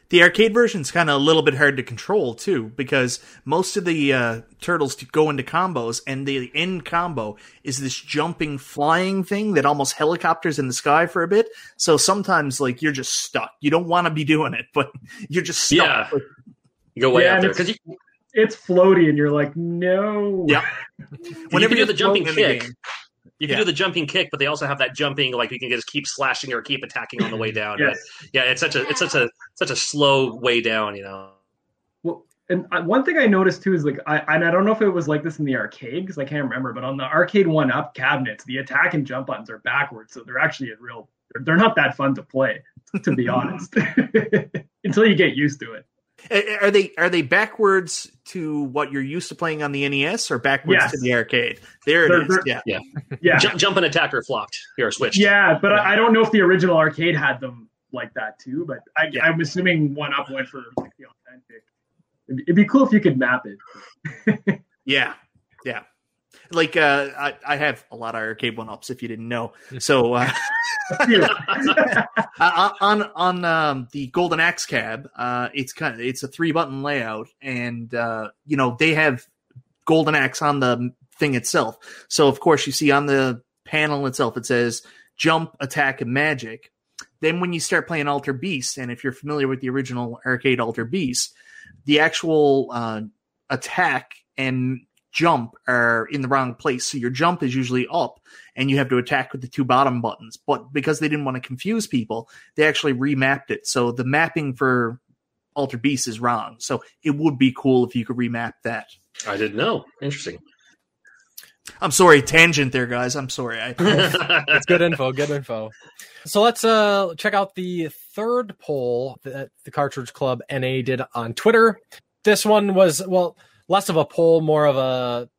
The arcade version's kind of a little bit hard to control, too, because most of the uh, turtles go into combos, and the end combo is this jumping, flying thing that almost helicopters in the sky for a bit. So sometimes, like, you're just stuck. You don't want to be doing it, but you're just stuck. Yeah. You go way yeah, out there. It's, you... it's floaty, and you're like, no. Yeah. Whenever you do the jumping kick... You can yeah. do the jumping kick, but they also have that jumping, like you can just keep slashing or keep attacking on the way down. yes. Yeah, it's such a it's such a such a slow way down, you know. Well, And one thing I noticed too is like, I and I don't know if it was like this in the arcade because I can't remember, but on the arcade one up cabinets, the attack and jump buttons are backwards, so they're actually a real. They're, they're not that fun to play, to be honest, until you get used to it. Are they are they backwards to what you're used to playing on the N E S, or backwards yes. to the arcade? There it they're, is. They're, yeah, yeah. yeah. Jump, jump and attack are flopped. Here, switched. Yeah, but yeah. I, I don't know if the original arcade had them like that too. But I, yeah. I'm assuming one up went for like the authentic. It'd be cool if you could map it. yeah, yeah. Like uh, I, I have a lot of arcade one-ups. If you didn't know, so uh, uh, on on um, the Golden Axe cab, uh, it's kind of it's a three-button layout, and uh, you know they have Golden Axe on the thing itself. So of course you see on the panel itself it says jump, attack, and magic. Then when you start playing Alter Beast, and if you're familiar with the original arcade Alter Beast, the actual uh, attack and jump are in the wrong place. So your jump is usually up, and you have to attack with the two bottom buttons. But because they didn't want to confuse people, they actually remapped it. So the mapping for Alter Beast is wrong. So it would be cool if you could remap that. I didn't know. Interesting. I'm sorry, tangent there, guys. I'm sorry. I- it's good info, good info. So let's uh, check out the third poll that the Cartridge Club N A did on Twitter. This one was, well, less of a poll, more of a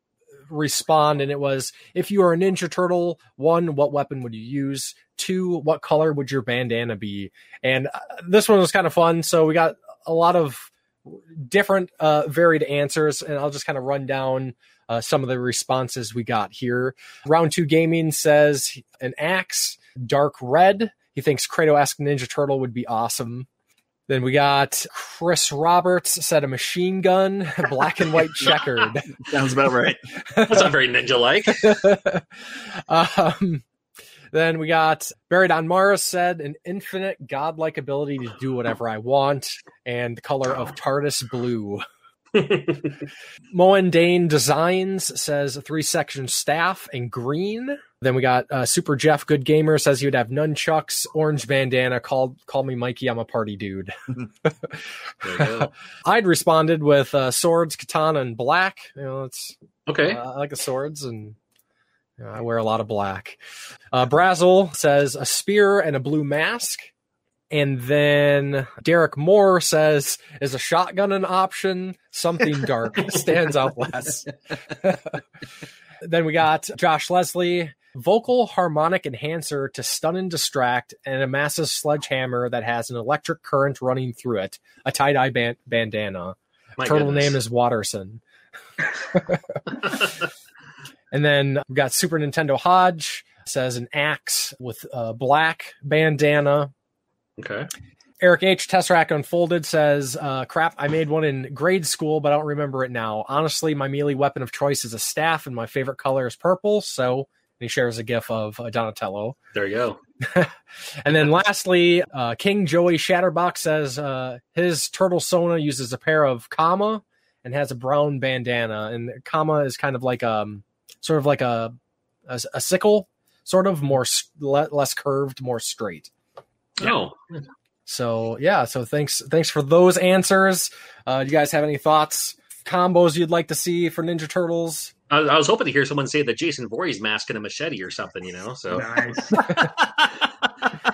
respond, and it was, if you are a Ninja Turtle, one, what weapon would you use? Two, what color would your bandana be? And uh, this one was kind of fun, so we got a lot of different uh, varied answers, and I'll just kind of run down Uh, some of the responses we got here. Round Two Gaming says an axe, dark red. He thinks Kratos-esque Ninja Turtle would be awesome. Then we got Chris Roberts said a machine gun, black and white checkered. Sounds about right. That's not very ninja-like. um, then we got Buried on Mars said an infinite godlike ability to do whatever I want, and the color of TARDIS blue. Moen Dane Designs says a three-section staff and green. Then we got uh, Super Jeff Good Gamer says he would have nunchucks, orange bandana. Call call me Mikey. I'm a party dude. I'd responded with uh, swords, katana, and black. You know, it's okay. Uh, I like the swords, and you know, I wear a lot of black. Uh, Brazzle says a spear and a blue mask. And then Derek Moore says, is a shotgun an option? Something dark stands out less. Then we got Josh Leslie, vocal harmonic enhancer to stun and distract, and a massive sledgehammer that has an electric current running through it. A tie-dye ban- bandana. My Turtle goodness. Name is Watterson. And then we got Super Nintendo Hodge says an axe with a black bandana. Okay. Eric H. Tesseract Unfolded says, uh, crap, I made one in grade school, but I don't remember it now. Honestly, my melee weapon of choice is a staff, and my favorite color is purple. So, and he shares a gif of uh, Donatello. There you go. And then lastly, uh, King Joey Shatterbox says uh, his Turtle Sona uses a pair of Kama and has a brown bandana. And Kama is kind of like um, sort of like a, a, a sickle, sort of more le- less curved, more straight. Yeah. Oh, so yeah. So thanks, thanks for those answers. Uh, do you guys have any thoughts, combos you'd like to see for Ninja Turtles? I, I was hoping to hear someone say the Jason Voorhees mask and a machete or something, you know. So nice.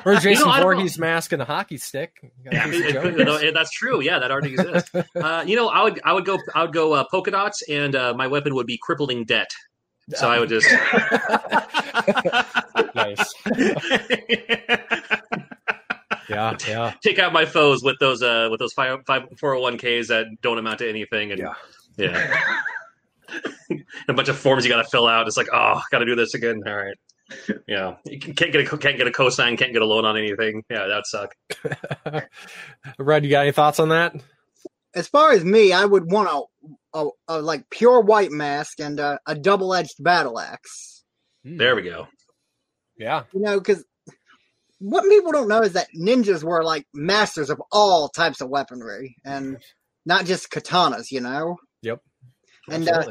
Or Jason you know, Voorhees mask and a hockey stick. Yeah, it, it, no, that's true. Yeah, that already exists. uh, you know, I would, I would go, I would go uh, polka dots, and uh, my weapon would be crippling debt. So I would just nice. Yeah, yeah. Take out my foes with those uh, with those five, five, four oh one k's that don't amount to anything, and yeah, yeah. And a bunch of forms you got to fill out. It's like, oh, got to do this again. All right, yeah. You can't get a can't get a cosign, can't get a loan on anything. Yeah, that suck. Red, you got any thoughts on that? As far as me, I would want a, a, a like pure white mask and a, a double edged battle axe. There we go. Yeah, you know, because what people don't know is that ninjas were like masters of all types of weaponry, and not just katanas, you know. Yep. And uh,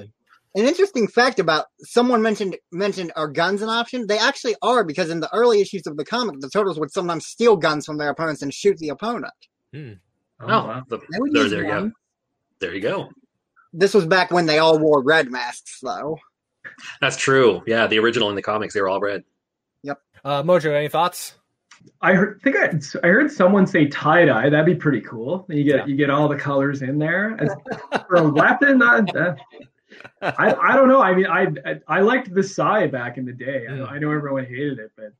an interesting fact about someone mentioned mentioned are guns an option? They actually are, because in the early issues of the comic, the Turtles would sometimes steal guns from their opponents and shoot the opponent. Hmm. Oh, oh wow. the, there, there you go. There you go. This was back when they all wore red masks, though. That's true. Yeah, the original in the comics, they were all red. Yep. Uh, Mojo, any thoughts? I heard, think I, I heard someone say tie dye. That'd be pretty cool. You get yeah. you get all the colors in there as, for a weapon. I, uh, I I don't know. I mean, I I, I liked the Psy back in the day. Mm. I, I know everyone hated it, but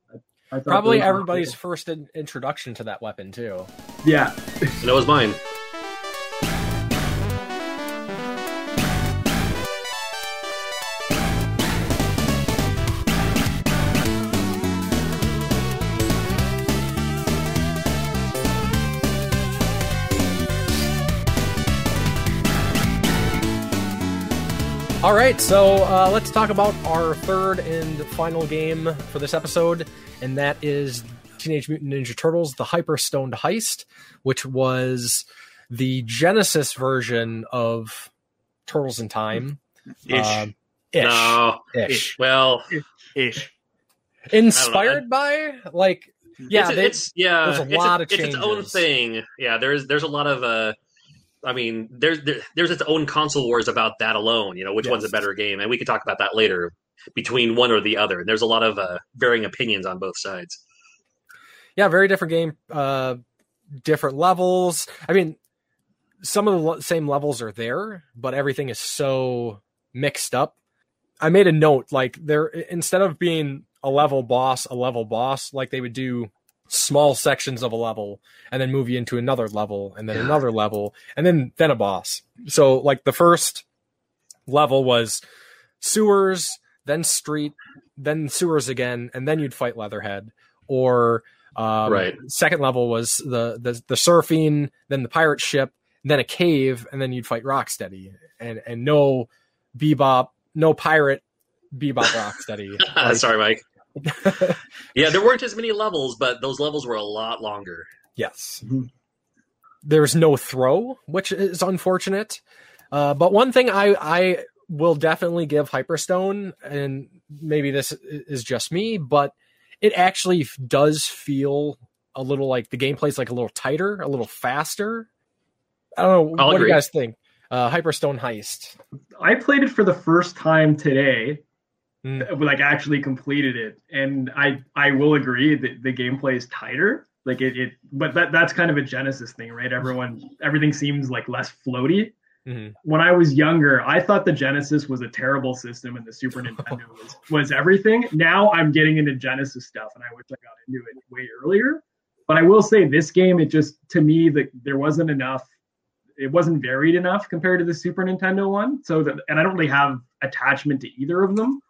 I, I thought probably everybody's cool. first in, introduction to that weapon too. Yeah, and it was mine. All right, so uh, let's talk about our third and final game for this episode, and that is Teenage Mutant Ninja Turtles: The Hyperstone Heist, which was the Genesis version of Turtles in Time. Ish. Uh, ish. No. Ish. Ish. Well. Ish. Inspired by, like, yeah, it's, they, it's yeah, there's a it's lot a, of changes. It's its own thing. Yeah, there's there's a lot of. Uh... I mean, there's there's its own console wars about that alone, you know, which yes. one's a better game. And we could talk about that later between one or the other. And there's a lot of uh, varying opinions on both sides. Yeah, very different game, uh, different levels. I mean, some of the lo- same levels are there, but everything is so mixed up. I made a note, like, there instead of being a level boss, a level boss, like they would do small sections of a level and then move you into another level and then yeah. another level and then then a boss. So like the first level was sewers, then street, then sewers again, and then you'd fight Leatherhead. Or um, right. second level was the, the the surfing, then the pirate ship, then a cave, and then you'd fight Rocksteady. And and no Bebop, no pirate Bebop Rocksteady. Like, sorry, Mike. Yeah, there weren't as many levels, but those levels were a lot longer. Yes. Mm-hmm. There's no throw, which is unfortunate. Uh, but one thing I, I will definitely give Hyperstone, and maybe this is just me, but it actually does feel a little like the gameplay's like a little tighter, a little faster. I don't know. I'll what agree. do you guys think? Uh, Hyperstone Heist. I played it for the first time today. Mm. Like actually completed it, and I I will agree that the gameplay is tighter. Like it, it but that that's kind of a Genesis thing, right? Everyone everything seems like less floaty. Mm-hmm. When I was younger, I thought the Genesis was a terrible system, and the Super Nintendo was was everything. Now I'm getting into Genesis stuff, and I wish I got into it way earlier. But I will say this game, it just to me that there wasn't enough. It wasn't varied enough compared to the Super Nintendo one. So that, and I don't really have attachment to either of them.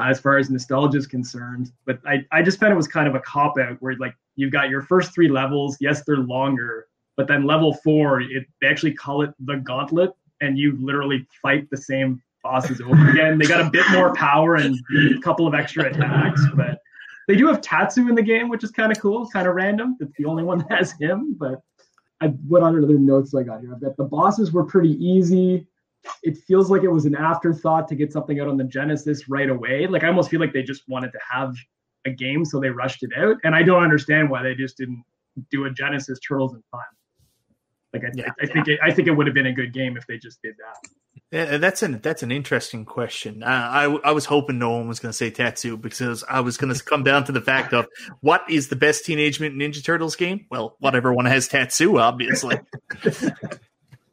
As far as nostalgia is concerned, but I, I just found it was kind of a cop-out where, like, you've got your first three levels. Yes, they're longer, but then level four, it, they actually call it the gauntlet, and you literally fight the same bosses over again. They got a bit more power and a couple of extra attacks, but they do have Tatsu in the game, which is kind of cool, kind of random. It's the only one that has him, but I, what other notes I got here? I've got the bosses were pretty easy. It feels like it was an afterthought to get something out on the Genesis right away. Like, I almost feel like they just wanted to have a game, so they rushed it out. And I don't understand why they just didn't do a Genesis Turtles in Time. Like, I, yeah, I, I yeah. think it, I think it would have been a good game if they just did that. Yeah, that's an that's an interesting question. Uh, I I was hoping no one was going to say Tatsu, because I was going to come down to the fact of what is the best Teenage Mutant Ninja Turtles game? Well, whatever one has Tatsu, obviously.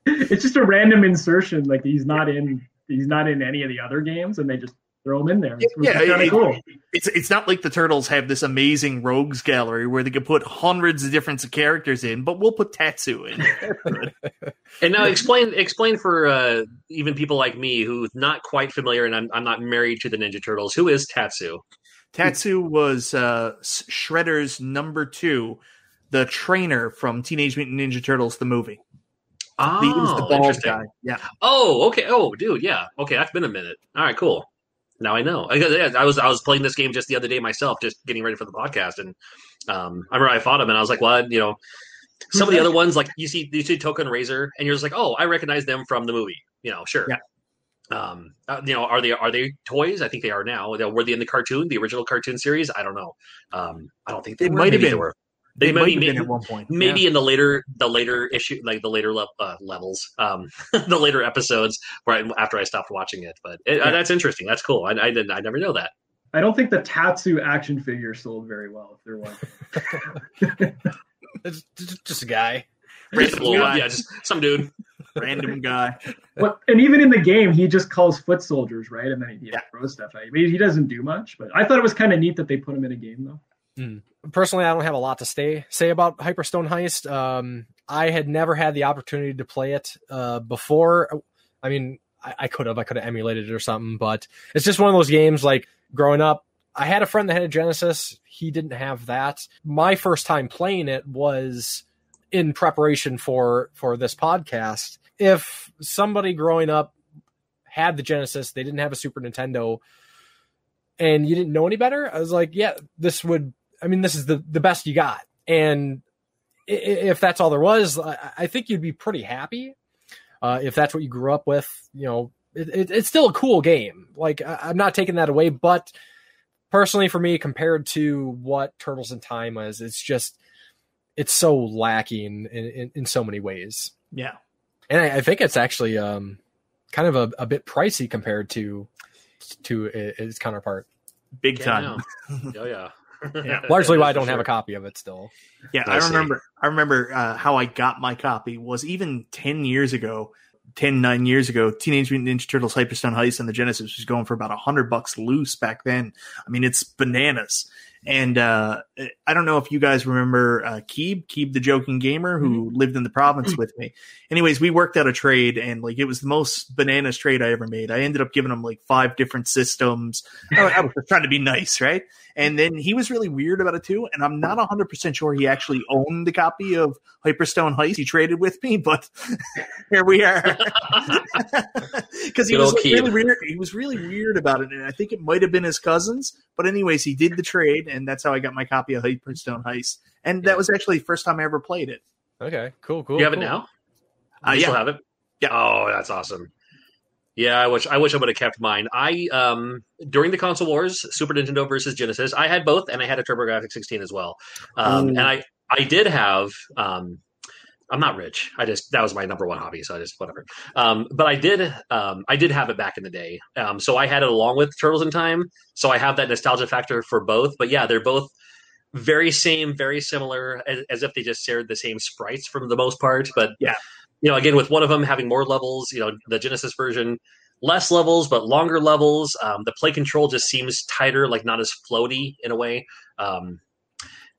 It's just a random insertion. Like, he's not in, he's not in any of the other games, and they just throw him in there. It's yeah, kind of it, cool. It's it's not like the Turtles have this amazing rogues gallery where they can put hundreds of different characters in, but we'll put Tatsu in. And now explain explain for uh, even people like me who's not quite familiar, and I'm I'm not married to the Ninja Turtles. Who is Tatsu? Tatsu was uh, Shredder's number two, the trainer from Teenage Mutant Ninja Turtles the movie. Oh, the interesting. Guy. Yeah. Oh, okay. Oh, dude. Yeah. Okay. That's been a minute. All right. Cool. Now I know. I, I was I was playing this game just the other day myself, just getting ready for the podcast, and um, I remember I fought him, and I was like, "Well, you know, some of the other ones, like you see, you see Token Razor, and you're just like, oh, I recognize them from the movie. You know, sure. Yeah. Um, uh, you know, are they are they toys? I think they are now. Were they in the cartoon, the original cartoon series? I don't know. Um, I don't think they, they might have been. They were. They, they might have been at one point. Maybe yeah. in the later, the later issue, like the later le- uh, levels, um, the later episodes, where I, after I stopped watching it. But it, yeah. uh, that's interesting. That's cool. I, I didn't. I never know that. I don't think the Tatsu action figure sold very well. If there was, it's just a guy, just random guy. yeah, just some dude, random guy. Well, and even in the game, he just calls foot soldiers, right? And then he yeah. throws stuff at you. I mean, he doesn't do much. But I thought it was kind of neat that they put him in a game, though. Mm. Personally, I don't have a lot to say say about Hyperstone Heist. Um, I had never had the opportunity to play it uh, before. I mean, I, I could have, I could have emulated it or something, but it's just one of those games. Like growing up, I had a friend that had a Genesis. He didn't have that. My first time playing it was in preparation for for this podcast. If somebody growing up had the Genesis, they didn't have a Super Nintendo, and you didn't know any better, I was like, yeah, this would. I mean, this is the, the best you got. And if that's all there was, I, I think you'd be pretty happy. Uh, if that's what you grew up with, you know, it, it, it's still a cool game. Like, I, I'm not taking that away. But personally, for me, compared to what Turtles in Time was, it's just, it's so lacking in, in, in so many ways. Yeah. And I, I think it's actually um, kind of a, a bit pricey compared to to its counterpart. Big time. Yeah, oh, yeah. Yeah, largely yeah, why I don't sure. have a copy of it still. Yeah, I remember. I remember uh, how I got my copy was even ten years ago, ten nine years ago. Teenage Mutant Ninja Turtles: Hyperstone Heist on the Genesis was going for about a hundred bucks loose back then. I mean, it's bananas. And uh, I don't know if you guys remember uh, Keeb, Keeb the Joking Gamer, who mm-hmm. lived in the province with me. Anyways, we worked out a trade, and like it was the most bananas trade I ever made. I ended up giving him like five different systems. I, I was trying to be nice, right? And then he was really weird about it too, and I'm not one hundred percent sure he actually owned the copy of Hyperstone Heist he traded with me, but here we are. Because he was like, really weird. He was really weird about it, and I think it might have been his cousins. But anyways, he did the trade, and that's how I got my copy of Hyperstone Heist. And yeah. that was actually the first time I ever played it. Okay, cool, cool. You have cool. it now? I uh, yeah. still have it? Yeah. Oh, that's awesome. Yeah, I wish I wish I would have kept mine. I um, during the console wars, Super Nintendo versus Genesis, I had both, and I had a TurboGrafx sixteen as well. Um, and I, I did have um, I'm not rich. I just that was my number one hobby, so I just whatever. Um, but I did um, I did have it back in the day. Um, so I had it along with Turtles in Time. So I have that nostalgia factor for both. But yeah, they're both very same, very similar, as, as if they just shared the same sprites for the most part. But yeah. You know, again, with one of them having more levels, you know, the Genesis version, less levels, but longer levels. Um, the play control just seems tighter, like not as floaty in a way. Um,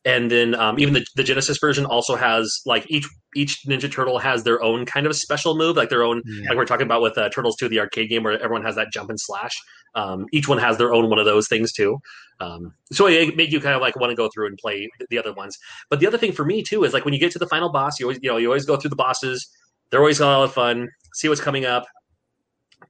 and then um, even the, the Genesis version also has like each each Ninja Turtle has their own kind of special move, like their own, yeah. like we're talking about with uh, Turtles two, the arcade game where everyone has that jump and slash. Um, each one has their own one of those things too. Um, so it made you kind of like want to go through and play the other ones. But the other thing for me too is like when you get to the final boss, you always you know you always go through the bosses. They're always a lot of fun. See what's coming up.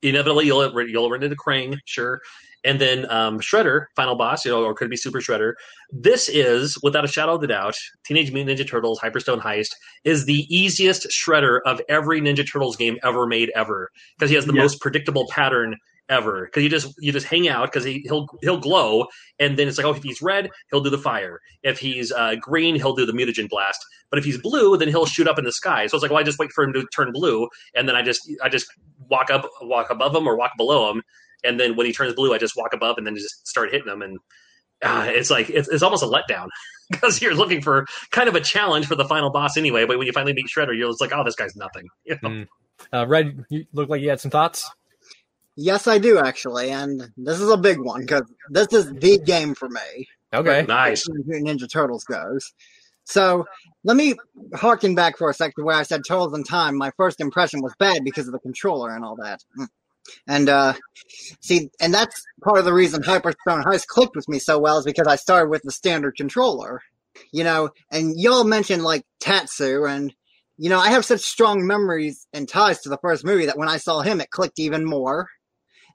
Inevitably, you'll you'll run into Krang, sure, and then um, Shredder, final boss, you know, or could be Super Shredder. This is, without a shadow of a doubt, Teenage Mutant Ninja Turtles: Hyperstone Heist is the easiest Shredder of every Ninja Turtles game ever made ever because he has the yeah. most predictable pattern ever. Because you just you just hang out because he he'll he'll glow, and then it's like, oh, if he's red, he'll do the fire. If he's uh, green, he'll do the mutagen blast. But if he's blue, then he'll shoot up in the sky. So it's like, well, I just wait for him to turn blue, and then I just I just walk up, walk above him or walk below him, and then when he turns blue, I just walk above and then just start hitting him. And uh, it's like it's, it's almost a letdown because you're looking for kind of a challenge for the final boss anyway. But when you finally meet Shredder, you're just like, oh, this guy's nothing. You know? mm. uh, Red, you look like you had some thoughts. Yes, I do actually, and this is a big one because this is the game for me. Okay, nice. Ninja Turtles goes. So let me harken back for a second to where I said Turtles in Time. My first impression was bad because of the controller and all that. And uh, see, and that's part of the reason Hyperstone Heist clicked with me so well is because I started with the standard controller, you know, and y'all mentioned like Tatsu and, you know, I have such strong memories and ties to the first movie that when I saw him, it clicked even more.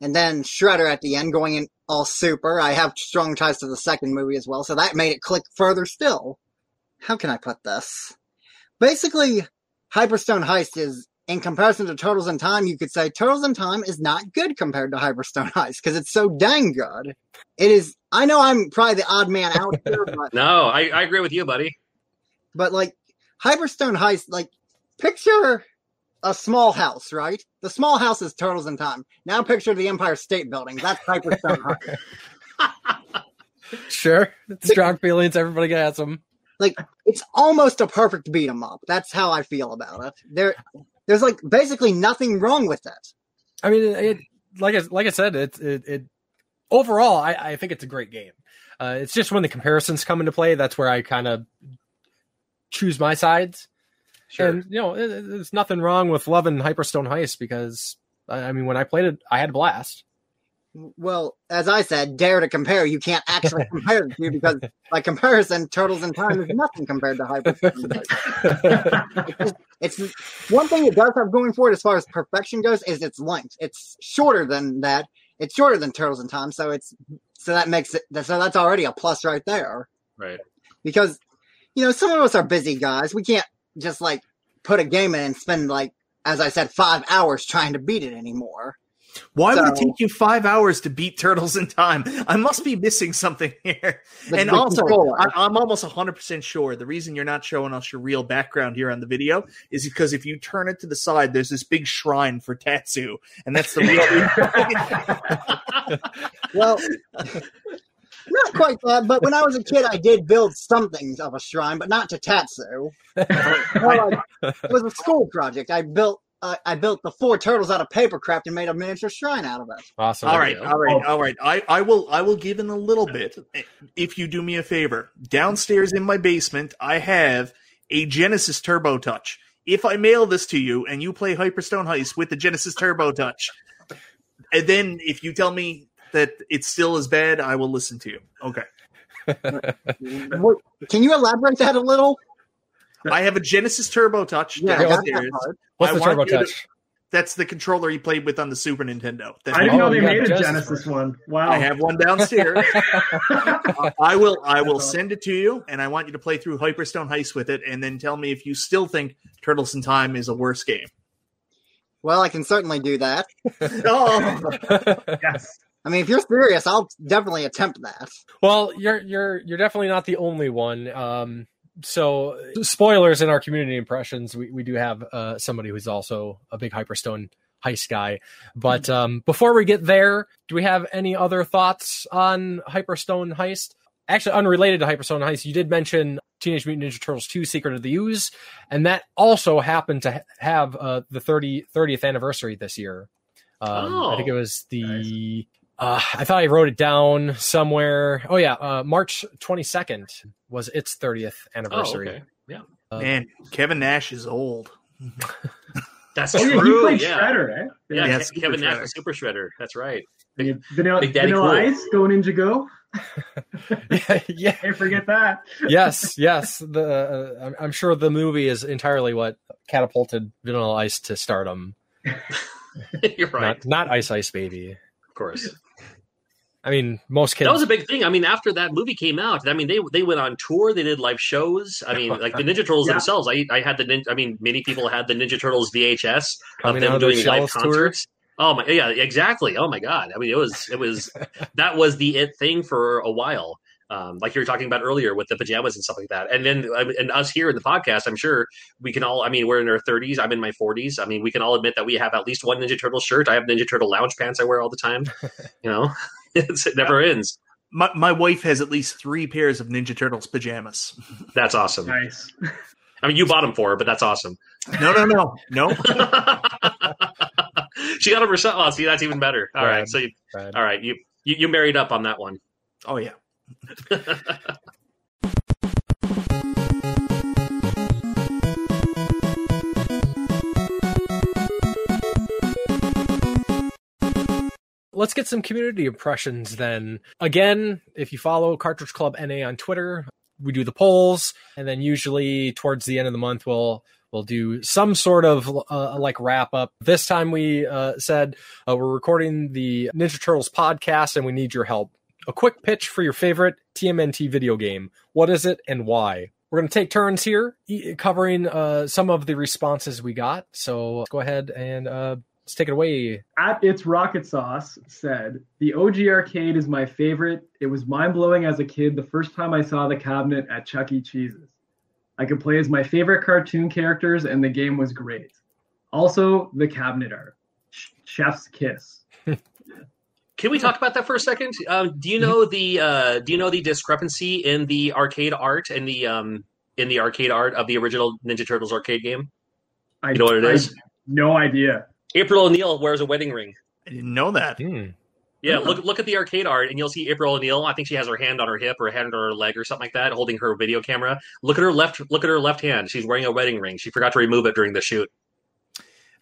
And then Shredder at the end going in all super. I have strong ties to the second movie as well. So that made it click further still. How can I put this? Basically, Hyperstone Heist is, in comparison to Turtles in Time, you could say Turtles in Time is not good compared to Hyperstone Heist because it's so dang good. It is. I know I'm probably the odd man out here. But no, I, I agree with you, buddy. But, like, Hyperstone Heist, like, picture a small house, right? The small house is Turtles in Time. Now picture the Empire State Building. That's Hyperstone Heist. Sure. Strong feelings. Everybody has them. Like, it's almost a perfect beat 'em up. That's how I feel about it. There, There's, like, basically nothing wrong with it. I mean, it, it, like, I, like I said, it, it, it overall, I, I think it's a great game. Uh, it's just when the comparisons come into play, that's where I kind of choose my sides. Sure. And, you know, it, it, there's nothing wrong with loving Hyperstone Heist because, I, I mean, when I played it, I had a blast. Well, as I said, dare to compare. You can't actually compare the two because, by comparison, Turtles in Time is nothing compared to Hyperstone Heist. It's, it's one thing it does have going for it as far as perfection goes is its length. It's shorter than that. It's shorter than Turtles in Time, so it's so that makes it so that's already a plus right there. Right. Because, you know, some of us are busy guys. We can't just like put a game in and spend like, as I said, five hours trying to beat it anymore. Why so, would it take you five hours to beat Turtles in Time? I must be missing something here. The, and the also, I, I'm almost one hundred percent sure the reason you're not showing us your real background here on the video is because if you turn it to the side, there's this big shrine for Tatsu, and that's the real. Well, not quite that, but when I was a kid, I did build something of a shrine, but not to Tatsu. Well, I, it was a school project. I built. Uh, I built the four turtles out of paper craft and made a miniature shrine out of it. Awesome. All right, all right, all right. I, I will I will give in a little bit if you do me a favor. Downstairs in my basement, I have a Genesis Turbo Touch. If I mail this to you and you play Hyperstone Heist with the Genesis Turbo Touch, and then if you tell me that it's still as bad, I will listen to you. Okay. Can you elaborate that a little? I have a Genesis Turbo Touch yeah, downstairs. What's I the Turbo Touch? To, that's the controller you played with on the Super Nintendo. That's I didn't know they made a Genesis, Genesis one. Wow! I have one downstairs. uh, I will. I will send it to you, and I want you to play through Hyperstone Heist with it, and then tell me if you still think Turtles in Time is a worse game. Well, I can certainly do that. Oh, yes. I mean, if you're serious, I'll definitely attempt that. Well, you're you're you're definitely not the only one. Um, So, spoilers in our community impressions, we, we do have uh, somebody who's also a big Hyperstone Heist guy. But um, before we get there, do we have any other thoughts on Hyperstone Heist? Actually, unrelated to Hyperstone Heist, you did mention Teenage Mutant Ninja Turtles two, Secret of the Ooze, and that also happened to ha- have uh, the thirtieth anniversary this year. Um, oh, I think it was the... Nice. Uh, I thought I wrote it down somewhere. Oh, yeah. Uh, March twenty-second was its thirtieth anniversary. Oh, okay. Yeah. Uh, Man, Kevin Nash is old. That's oh, true. You played yeah. Shredder, eh? Yeah, yeah Ke- Kevin Shredder. Nash was Super Shredder. That's right. Big, Vanilla, Big Daddy Vanilla cool. Ice, Go Ninja Go. yeah, yeah. Can't forget that. yes, yes. The uh, I'm sure the movie is entirely what catapulted Vanilla Ice to stardom. You're right. Not, not Ice Ice Baby. Of course. I mean, most kids. That was a big thing. I mean, after that movie came out, I mean, they they went on tour. They did live shows. I mean, like the Ninja Turtles yeah. themselves. I I had the. I mean, many people had the Ninja Turtles V H S Coming of them doing live concerts. Tour. Oh my! Yeah, exactly. Oh my God! I mean, it was it was that was the it thing for a while. Um, like you were talking about earlier with the pajamas and stuff like that. And then and us here in the podcast, I'm sure we can all, I mean, we're in our thirties. I'm in my forties. I mean, we can all admit that we have at least one Ninja Turtle shirt. I have Ninja Turtle lounge pants I wear all the time. You know, it's, it never yeah. ends. My, my wife has at least three pairs of Ninja Turtles pajamas. That's awesome. Nice. I mean, you bought them for her, but that's awesome. No, no, no. No. She got them herself. Oh, see, that's even better. All Brad, right. So, you, all right. You, you, you married up on that one. Oh, yeah. Let's get some community impressions then. Again, if you follow Cartridge Club N A on Twitter, we do the polls, and then usually towards the end of the month we'll we'll do some sort of uh, like wrap up. This time we uh, said uh, we're recording the Ninja Turtles podcast and we need your help. A quick pitch for your favorite T M N T video game. What is it and why? We're going to take turns here covering uh, some of the responses we got. So let's go ahead and uh, let's take it away. At It's Rocket Sauce said, the O G arcade is my favorite. It was mind-blowing as a kid the first time I saw the cabinet at Chuck E. Cheese's. I could play as my favorite cartoon characters, and the game was great. Also, the cabinet art. Chef's kiss. Can we talk about that for a second? Uh, do you know the uh, do you know the discrepancy in the arcade art and the um, in the arcade art of the original Ninja Turtles arcade game? I, you know what it I, is? No idea. April O'Neil wears a wedding ring. I didn't know that. Mm. Yeah, mm. look look at the arcade art, and you'll see April O'Neil. I think she has her hand on her hip, or a hand on her leg, or something like that, holding her video camera. Look at her left. Look at her left hand. She's wearing a wedding ring. She forgot to remove it during the shoot.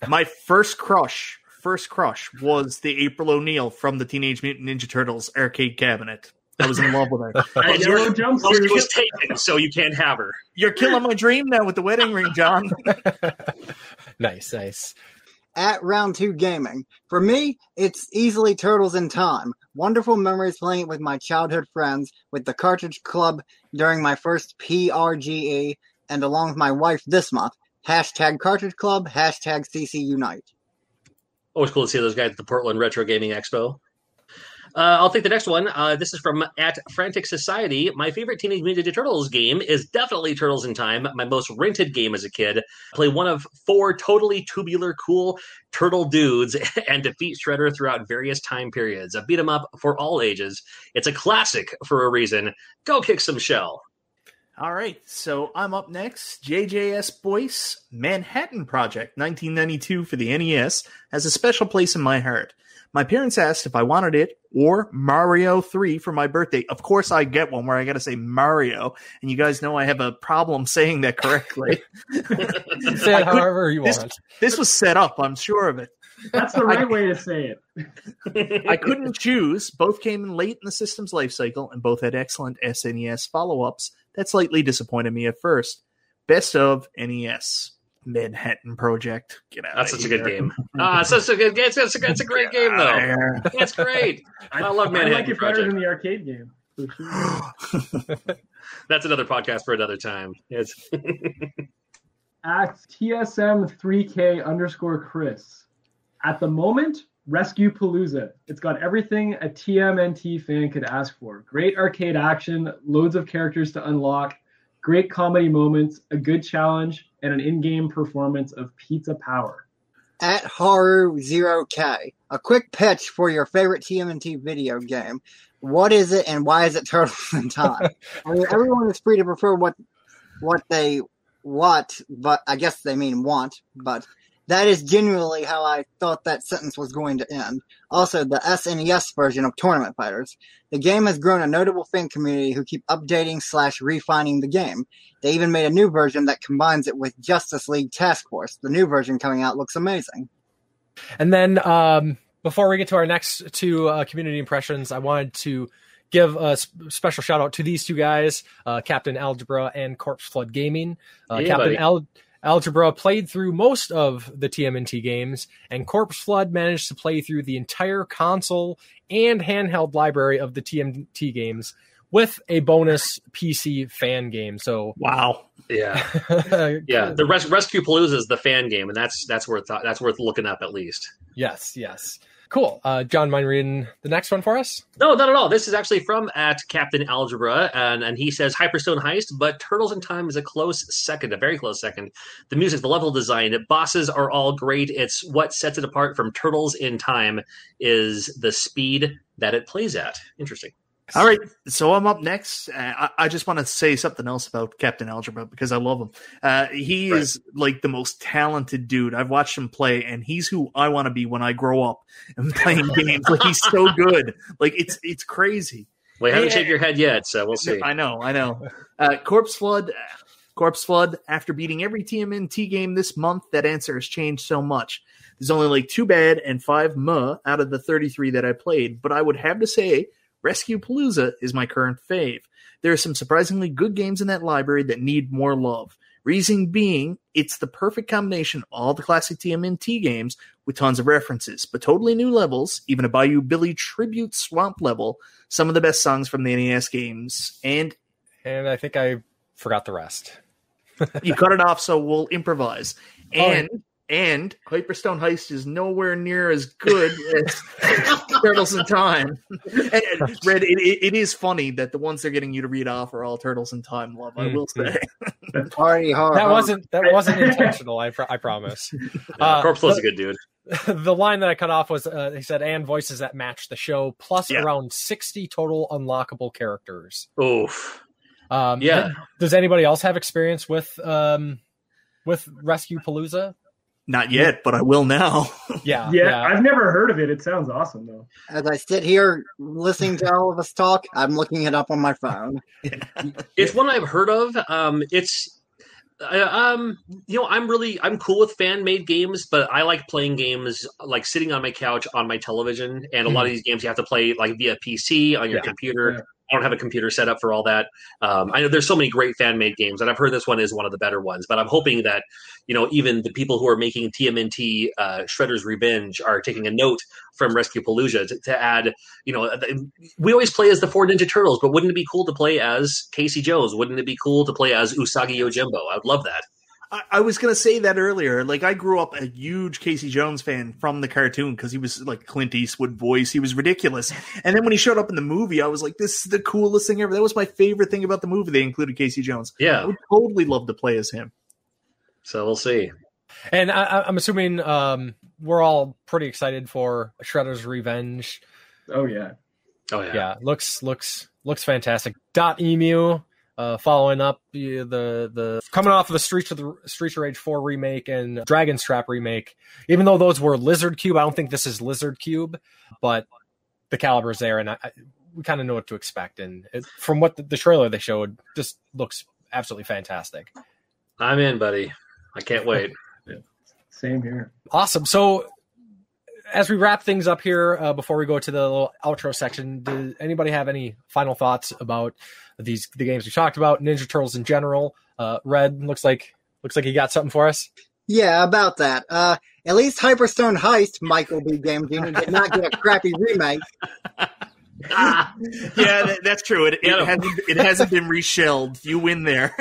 My first crush. First crush was the April O'Neil from the Teenage Mutant Ninja Turtles arcade cabinet. I was in love with her. And your jumpsuit was taken, so you can't have her. You're killing my dream now with the wedding ring, John. Nice, nice. At Round two Gaming. For me, it's easily Turtles in Time. Wonderful memories playing it with my childhood friends, with the Cartridge Club during my first P R G E, and along with my wife this month. Hashtag Cartridge Club, hashtag C C Unite. Always cool to see those guys at the Portland Retro Gaming Expo. Uh, I'll take the next one. Uh, this is from at Frantic Society. My favorite Teenage Mutant Ninja Turtles game is definitely Turtles in Time, my most rented game as a kid. Play one of four totally tubular, cool turtle dudes and defeat Shredder throughout various time periods. A beat 'em up for all ages. It's a classic for a reason. Go kick some shell. All right, so I'm up next. J J S Boyce, Manhattan Project, nineteen ninety-two for the N E S, has a special place in my heart. My parents asked if I wanted it or Mario three for my birthday. Of course I get one where I got to say Mario, and you guys know I have a problem saying that correctly. Say it however you this, want. This was set up, I'm sure of it. That's the right I, way to say it. I couldn't choose. Both came in late in the system's life cycle, and both had excellent S N E S follow-ups that slightly disappointed me at first. Best of N E S. Manhattan Project. Get out. That's such here. a good game. Ah, uh, such a good game. It's, it's, a, it's a great game, though. It's great. I love Manhattan Project. I like it better than the arcade game. That's another podcast for another time. Yes. At T S M three K underscore Chris. At the moment, Rescue Palooza. It's got everything a T M N T fan could ask for. Great arcade action, loads of characters to unlock, great comedy moments, a good challenge, and an in-game performance of Pizza Power. At Haru zero K, a quick pitch for your favorite T M N T video game. What is it and why is it Turtles in Time? I mean, everyone is free to prefer what what they want, but I guess they mean want, but... That is genuinely how I thought that sentence was going to end. Also, the S N E S version of Tournament Fighters. The game has grown a notable fan community who keep updating slash refining the game. They even made a new version that combines it with Justice League Task Force. The new version coming out looks amazing. And then um, before we get to our next two uh, community impressions, I wanted to give a special shout out to these two guys, uh, Captain Algebra and Corpse Flood Gaming. Uh, hey, Captain Algebra. Algebra played through most of the T M N T games, and Corpse Flood managed to play through the entire console and handheld library of the T M N T games with a bonus P C fan game. So wow, yeah, yeah. The res- Rescue Palooza is the fan game, and that's that's worth that's worth looking up at least. Yes, yes. Cool. Uh, John, mind reading the next one for us? No, not at all. This is actually from at Captain Algebra, and, and he says, Hyperstone Heist, but Turtles in Time is a close second, a very close second. The music, the level design, bosses are all great. It's what sets it apart from Turtles in Time is the speed that it plays at. Interesting. All right, so I'm up next. Uh, I, I just want to say something else about Captain Algebra because I love him. Uh, he right. is like the most talented dude. I've watched him play, and he's who I want to be when I grow up and playing games. Like he's so good. Like it's it's crazy. We haven't yeah. shaved your head yet, so we'll see. I know, I know. Uh, Corpse Flood, Corpse Flood. After beating every T M N T game this month, that answer has changed so much. There's only like two bad and five meh out of the thirty-three that I played, but I would have to say Rescue Palooza is my current fave. There are some surprisingly good games in that library that need more love. Reason being, it's the perfect combination of all the classic T M N T games with tons of references, but totally new levels, even a Bayou Billy tribute swamp level, some of the best songs from the N E S games, and... And I think I forgot the rest. You cut it off, so we'll improvise. And... Oh. And Hyperstone Heist is nowhere near as good as Turtles in Time. And, and Red, it, it, it is funny that the ones they're getting you to read off are all Turtles in Time love. I will say that wasn't that wasn't intentional. I pr- I promise. Yeah, uh, Corpse was a good dude. The line that I cut off was uh, he said, "And voices that match the show, plus yeah. around sixty total unlockable characters." Oof. Um, yeah. Does anybody else have experience with um with Rescue Palooza? Not yet, but I will now. Yeah, yeah, yeah. I've never heard of it. It sounds awesome, though. As I sit here listening to all of us talk, I'm looking it up on my phone. Yeah. It's one I've heard of. Um, it's, uh, um, you know, I'm really, I'm cool with fan-made games, but I like playing games like sitting on my couch on my television. And a mm. lot of these games you have to play like via P C on your yeah. computer. Yeah. I don't have a computer set up for all that. Um, I know there's so many great fan-made games, and I've heard this one is one of the better ones. But I'm hoping that, you know, even the people who are making T M N T uh, Shredder's Revenge are taking a note from Rescue Palooza to, to add, you know, we always play as the four Ninja Turtles, but wouldn't it be cool to play as Casey Jones? Wouldn't it be cool to play as Usagi Yojimbo? I'd love that. I was going to say that earlier. Like, I grew up a huge Casey Jones fan from the cartoon because he was like Clint Eastwood voice. He was ridiculous. And then when he showed up in the movie, I was like, this is the coolest thing ever. That was my favorite thing about the movie. They included Casey Jones. Yeah. I would totally love to play as him. So we'll see. And I, I'm assuming um, we're all pretty excited for Shredder's Revenge. Oh, yeah. Oh, yeah. Yeah. Looks, looks, looks fantastic. Dot Emu. Uh, following up the, the the coming off of the Streets of the Streets of Rage four remake and Dragon's Trap remake, even though those were Lizard Cube, I don't think this is Lizard Cube, but the caliber's there, and I, I, we kind of know what to expect. And it, from what the, the trailer they showed, just looks absolutely fantastic. I'm in, buddy. I can't wait. Yeah. Same here. Awesome. So as we wrap things up here, uh, before we go to the little outro section, does anybody have any final thoughts about these the games we talked about, Ninja Turtles in general? Uh, Red, looks like looks like he got something for us. Yeah, about that. Uh, at least Hyperstone Heist, Michael B. Game Junior did not get a crappy remake. Ah, yeah, that, that's true. It, it, hasn't, it hasn't been reshelled. You win there.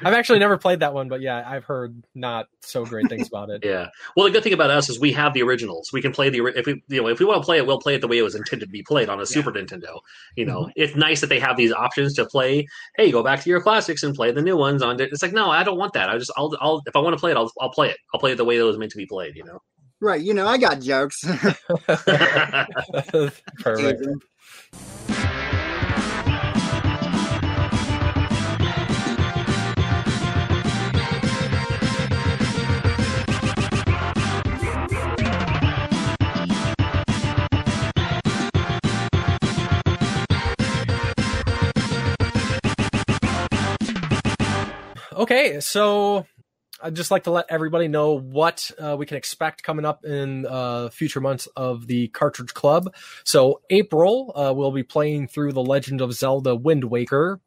I've actually never played that one, but yeah, I've heard not so great things about it. Yeah. Well, the good thing about us is we have the originals. We can play the if we you know if we want to play it, we'll play it the way it was intended to be played on a yeah. Super Nintendo. You know, mm-hmm. It's nice that they have these options to play. Hey, go back to your classics and play the new ones on it. It's like, no, I don't want that. I just I'll I'll if I want to play it, I'll I'll play it. I'll play it the way it was meant to be played. You know. Right, you know, I got jokes. Perfect. Okay, so I'd just like to let everybody know what uh, we can expect coming up in uh, future months of the Cartridge Club. So April, uh, we'll be playing through The Legend of Zelda Wind Waker.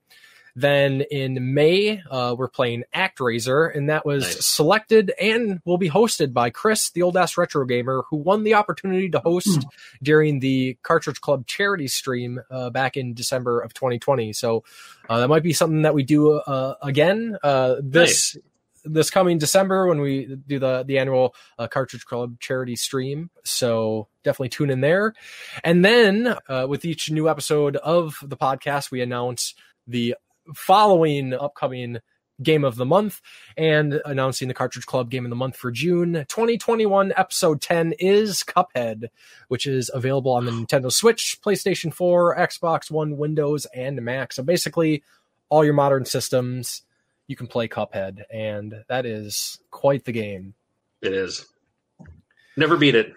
Then in May, uh, we're playing ActRaiser, and that was nice. Selected and will be hosted by Chris, the old ass retro gamer, who won the opportunity to host mm. during the Cartridge Club charity stream uh, back in December of twenty twenty. So uh, that might be something that we do uh, again uh, this nice. this coming December when we do the, the annual uh, Cartridge Club charity stream. So definitely tune in there. And then uh, with each new episode of the podcast, we announce the following upcoming game of the month and announcing the Cartridge Club game of the month for June twenty twenty-one. Episode ten is Cuphead, which is available on the Nintendo Switch, PlayStation four, Xbox One, Windows, and Mac. So basically all your modern systems, you can play Cuphead, and that is quite the game. It is. Never beat it.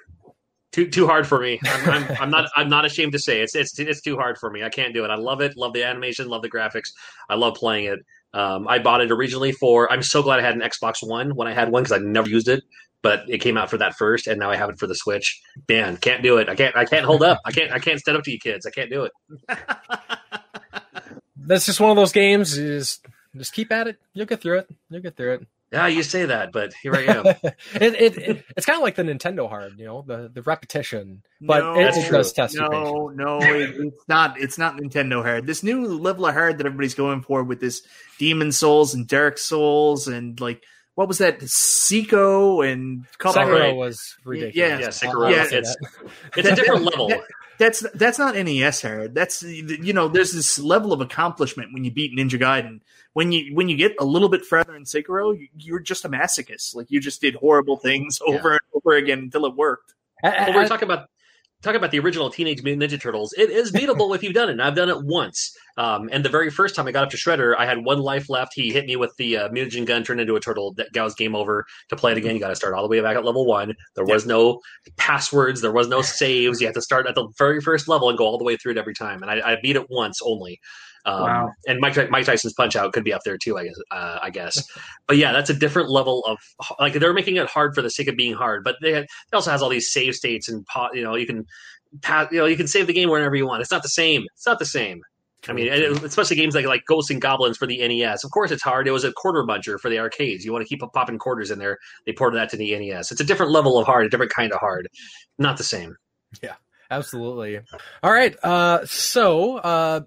Too too hard for me. I'm, I'm, I'm not I'm not ashamed to say it's it's it's too hard for me. I can't do it. I love it. Love the animation. Love the graphics. I love playing it. Um, I bought it originally for. I'm so glad I had an Xbox One when I had one because I never used it. But it came out for that first, and now I have it for the Switch. Man, can't do it. I can't. I can't hold up. I can't. I can't stand up to you kids. I can't do it. That's just one of those games. Is Just keep at it. You'll get through it. You'll get through it. Yeah, you say that, but here I am. it, it, it It's kind of like the Nintendo hard, you know, the, the repetition. But no, it, it does test your patience. No, no, it, it's not. It's not Nintendo hard. This new level of hard that everybody's going for with this Demon Souls and Dark Souls and like what was that? Seiko and Sekiro was ridiculous. Yeah, yeah, Sekiro. Yeah, it's, it's a different level. That, that's that's not N E S, Herod. That's, you know, there's this level of accomplishment when you beat Ninja Gaiden. When you when you get a little bit further in Sekiro, you're just a masochist. Like you just did horrible things over yeah. and over again until it worked. I, I, when we talk about talk about the original Teenage Mutant Ninja Turtles, it is beatable if you've done it. And I've done it once. Um, and the very first time I got up to Shredder, I had one life left. He hit me with the uh, mutagen gun, turned into a turtle. That was game over. To play it again, you got to start all the way back at level one. There was no passwords. There was no saves. You had to start at the very first level and go all the way through it every time. And I, I beat it once only. Um, wow. And Mike, Mike Tyson's Punch-Out could be up there too, I guess. Uh, I guess. But yeah, that's a different level of, like, they're making it hard for the sake of being hard. But they had, it also has all these save states and, you know, you can pass, you know, you can save the game whenever you want. It's not the same. It's not the same. I mean, especially games like like Ghosts and Goblins for the N E S. Of course, it's hard. It was a quarter muncher for the arcades. You want to keep popping quarters in there. They ported that to the N E S. It's a different level of hard, a different kind of hard. Not the same. Yeah, absolutely. All right. Uh, so, uh,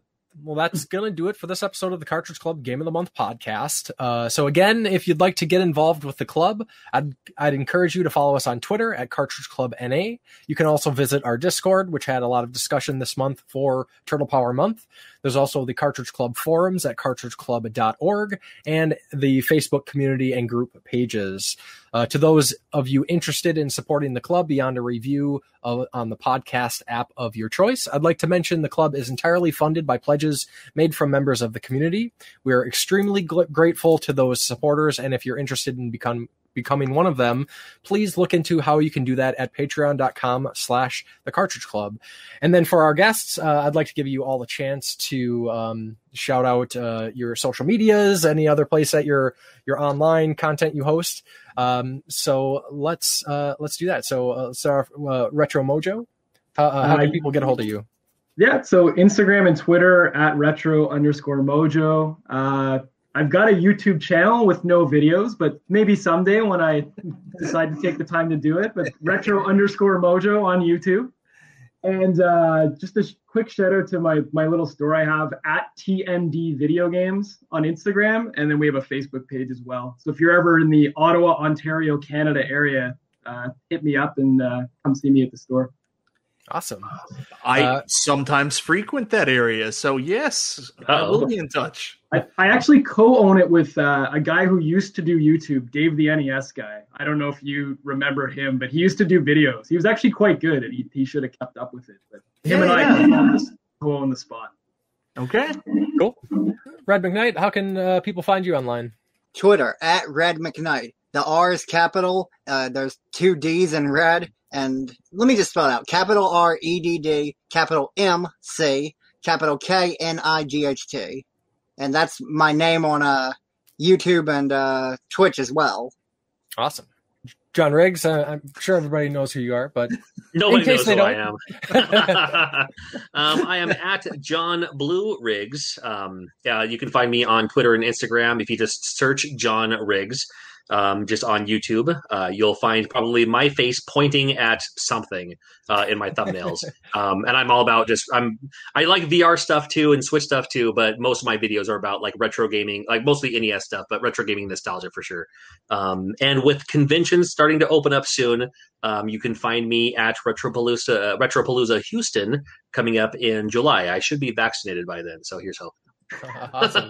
well, that's going to do it for this episode of the Cartridge Club Game of the Month podcast. Uh, so again, if you'd like to get involved with the club, I'd, I'd encourage you to follow us on Twitter at Cartridge Club N A. You can also visit our Discord, which had a lot of discussion this month for Turtle Power Month. There's also the Cartridge Club forums at cartridge club dot org and the Facebook community and group pages. Uh, to those of you interested in supporting the club beyond a review of, on the podcast app of your choice, I'd like to mention the club is entirely funded by pledges made from members of the community. We are extremely gl- grateful to those supporters, and if you're interested in become, becoming one of them, please look into how you can do that at patreon.com slash the cartridge club. And then for our guests, uh, I'd like to give you all a chance to um, shout out uh, your social medias, any other place that your your online content you host. Um, so let's uh, let's do that. So, uh, so uh, Retro Mojo, uh, uh, how do people get a hold of you? Yeah, so Instagram and Twitter at retro underscore mojo. Uh, I've got a YouTube channel with no videos, but maybe someday when I decide to take the time to do it, but retro underscore mojo on YouTube. And uh, just a sh- quick shout out to my, my little store I have at T M D Video Games on Instagram. And then we have a Facebook page as well. So if you're ever in the Ottawa, Ontario, Canada area, uh, hit me up and uh, come see me at the store. Awesome. I uh, sometimes frequent that area, so yes, uh-oh. I will be in touch. I, I actually co-own it with uh, a guy who used to do YouTube, Dave the N E S guy. I don't know if you remember him, but he used to do videos. He was actually quite good, and he, he should have kept up with it. But him yeah, and I yeah. co-own the spot. Okay. Cool. Red McKnight, how can uh, people find you online? Twitter, at Red McKnight. The R is capital. Uh, there's two D's in red. And let me just spell it out. Capital R E D D, capital M C, capital K N I G H T. And that's my name on uh, YouTube and uh, Twitch as well. Awesome. John Riggs, uh, I'm sure everybody knows who you are, but nobody knows who don't. I am. um, I am at John Blue Riggs. Um, yeah, you can find me on Twitter and Instagram if you just search John Riggs. Um, just on YouTube, uh, you'll find probably my face pointing at something uh, in my thumbnails. um, and I'm all about just I'm I like V R stuff too and Switch stuff too, but most of my videos are about like retro gaming, like mostly N E S stuff, but retro gaming nostalgia for sure. Um, and with conventions starting to open up soon, um, you can find me at Retropalooza, uh, Retropalooza Houston coming up in July. I should be vaccinated by then, so here's hoping. Awesome.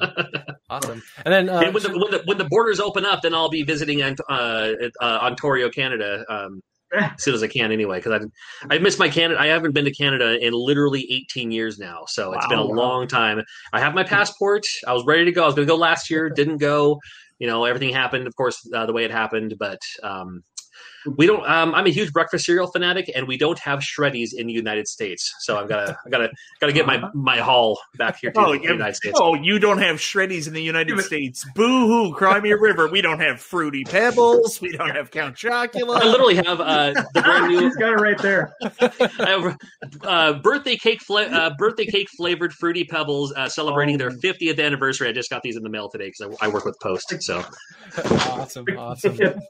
Awesome. And then uh, and when, the, when, the, when the borders open up, then I'll be visiting uh, uh, Ontario, Canada um, as soon as I can anyway, because I I miss my Canada. I haven't been to Canada in literally eighteen years now. So it's wow. been a long time. I have my passport. I was ready to go. I was going to go last year. Didn't go. You know, everything happened, of course, uh, the way it happened. But um, we don't. Um, I'm a huge breakfast cereal fanatic, and we don't have Shreddies in the United States. So I've got to, I got to, got to get my, my haul back here to oh, the United oh, States. Oh, you don't have Shreddies in the United States? Boo hoo! Cry me a river. We don't have Fruity Pebbles. We don't have Count Chocula. I literally have uh, the brand new. He's got it right there. I have, uh, birthday cake, fla- uh, birthday cake flavored Fruity Pebbles, uh, celebrating oh. their fiftieth anniversary. I just got these in the mail today because I, I work with Post. So awesome, awesome. the,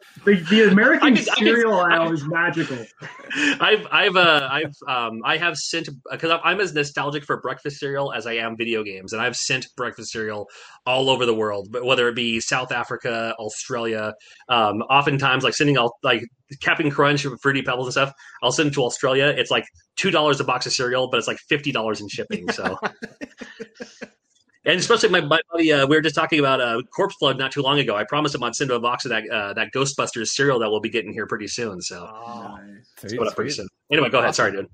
the American. I could, I cereal aisle is magical. I've, I've, uh, I've, um, I have sent, because I'm as nostalgic for breakfast cereal as I am video games, and I've sent breakfast cereal all over the world, but whether it be South Africa, Australia, um, oftentimes like sending all like Captain Crunch, Fruity Pebbles, and stuff. I'll send it to Australia. It's like two dollars a box of cereal, but it's like fifty dollars in shipping. So. And especially my buddy, uh, we were just talking about uh, Corpse Plug not too long ago. I promised him I'd send him a box of that uh, that Ghostbusters cereal that we'll be getting here pretty soon. So, oh, nice. Sweet, up pretty soon. Anyway, go ahead. Sorry, dude.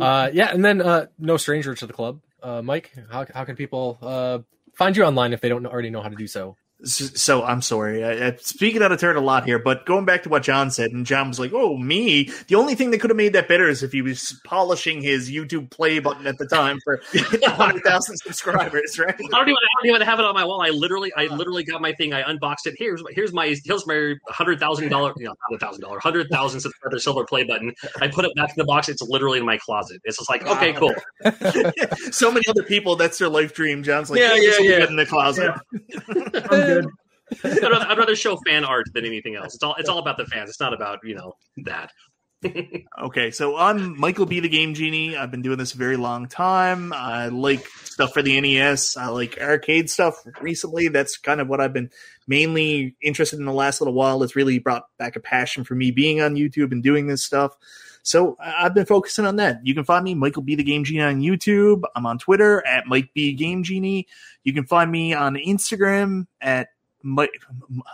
Uh, yeah, and then uh, no stranger to the club, uh, Mike. How how can people uh, find you online if they don't already know how to do so? So I'm sorry. I, I, speaking out of turn a lot here, but going back to what John said, and John was like, oh, me? The only thing that could have made that better is if he was polishing his YouTube play button at the time for one hundred thousand subscribers, right? I don't, even, I don't even have it on my wall. I literally I literally got my thing. I unboxed it. Here's, here's my here's my one hundred thousand dollars you know, one hundred thousand dollars one hundred thousand subscriber silver play button. I put it back in the box. It's literally in my closet. It's just like, wow. Okay, cool. So many other people, that's their life dream. John's like, yeah, yeah, yeah. In the closet. Yeah. I'd, rather, I'd rather show fan art than anything else. It's all it's all about the fans. It's not about, you know, that. Okay, so I'm Michael B. the Game Genie. I've been doing this a very long time. I like stuff for the N E S. I like arcade stuff recently. That's kind of what I've been mainly interested in the last little while. It's really brought back a passion for me being on YouTube and doing this stuff. So I've been focusing on that. You can find me, Michael B. the Game Genie, on YouTube. I'm on Twitter at Mike B. Game Genie. You can find me on Instagram at Mike.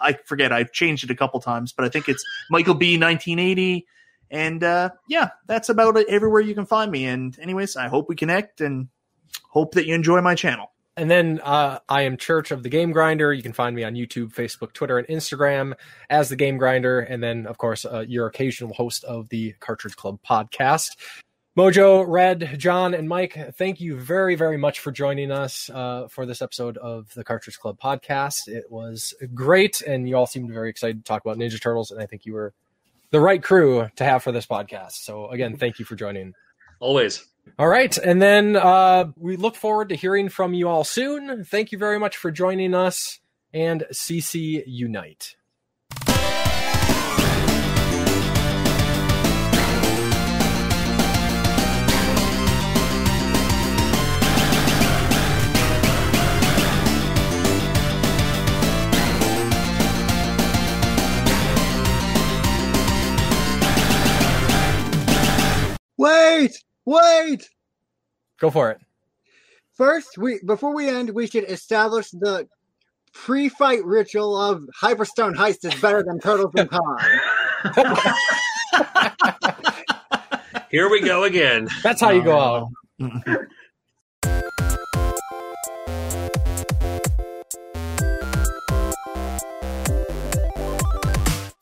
I forget. I've changed it a couple times, but I think it's Michael B. nineteen eighty. And uh, yeah, that's about it. Everywhere you can find me. And anyways, I hope we connect and hope that you enjoy my channel. And then uh, I am Church of the Game Grinder. You can find me on YouTube, Facebook, Twitter, and Instagram as the Game Grinder. And then, of course, uh, your occasional host of the Cartridge Club podcast. Mojo, Red, John, and Mike, thank you very, very much for joining us uh, for this episode of the Cartridge Club podcast. It was great, and you all seemed very excited to talk about Ninja Turtles, and I think you were the right crew to have for this podcast. So, again, thank you for joining. Always. All right, and then uh, we look forward to hearing from you all soon. Thank you very much for joining us, and C C Unite. Wait! Wait! Go for it. First, we before we end, we should establish the pre-fight ritual of Hyperstone Heist is better than Turtles in Time. Here we go again. That's how you go out.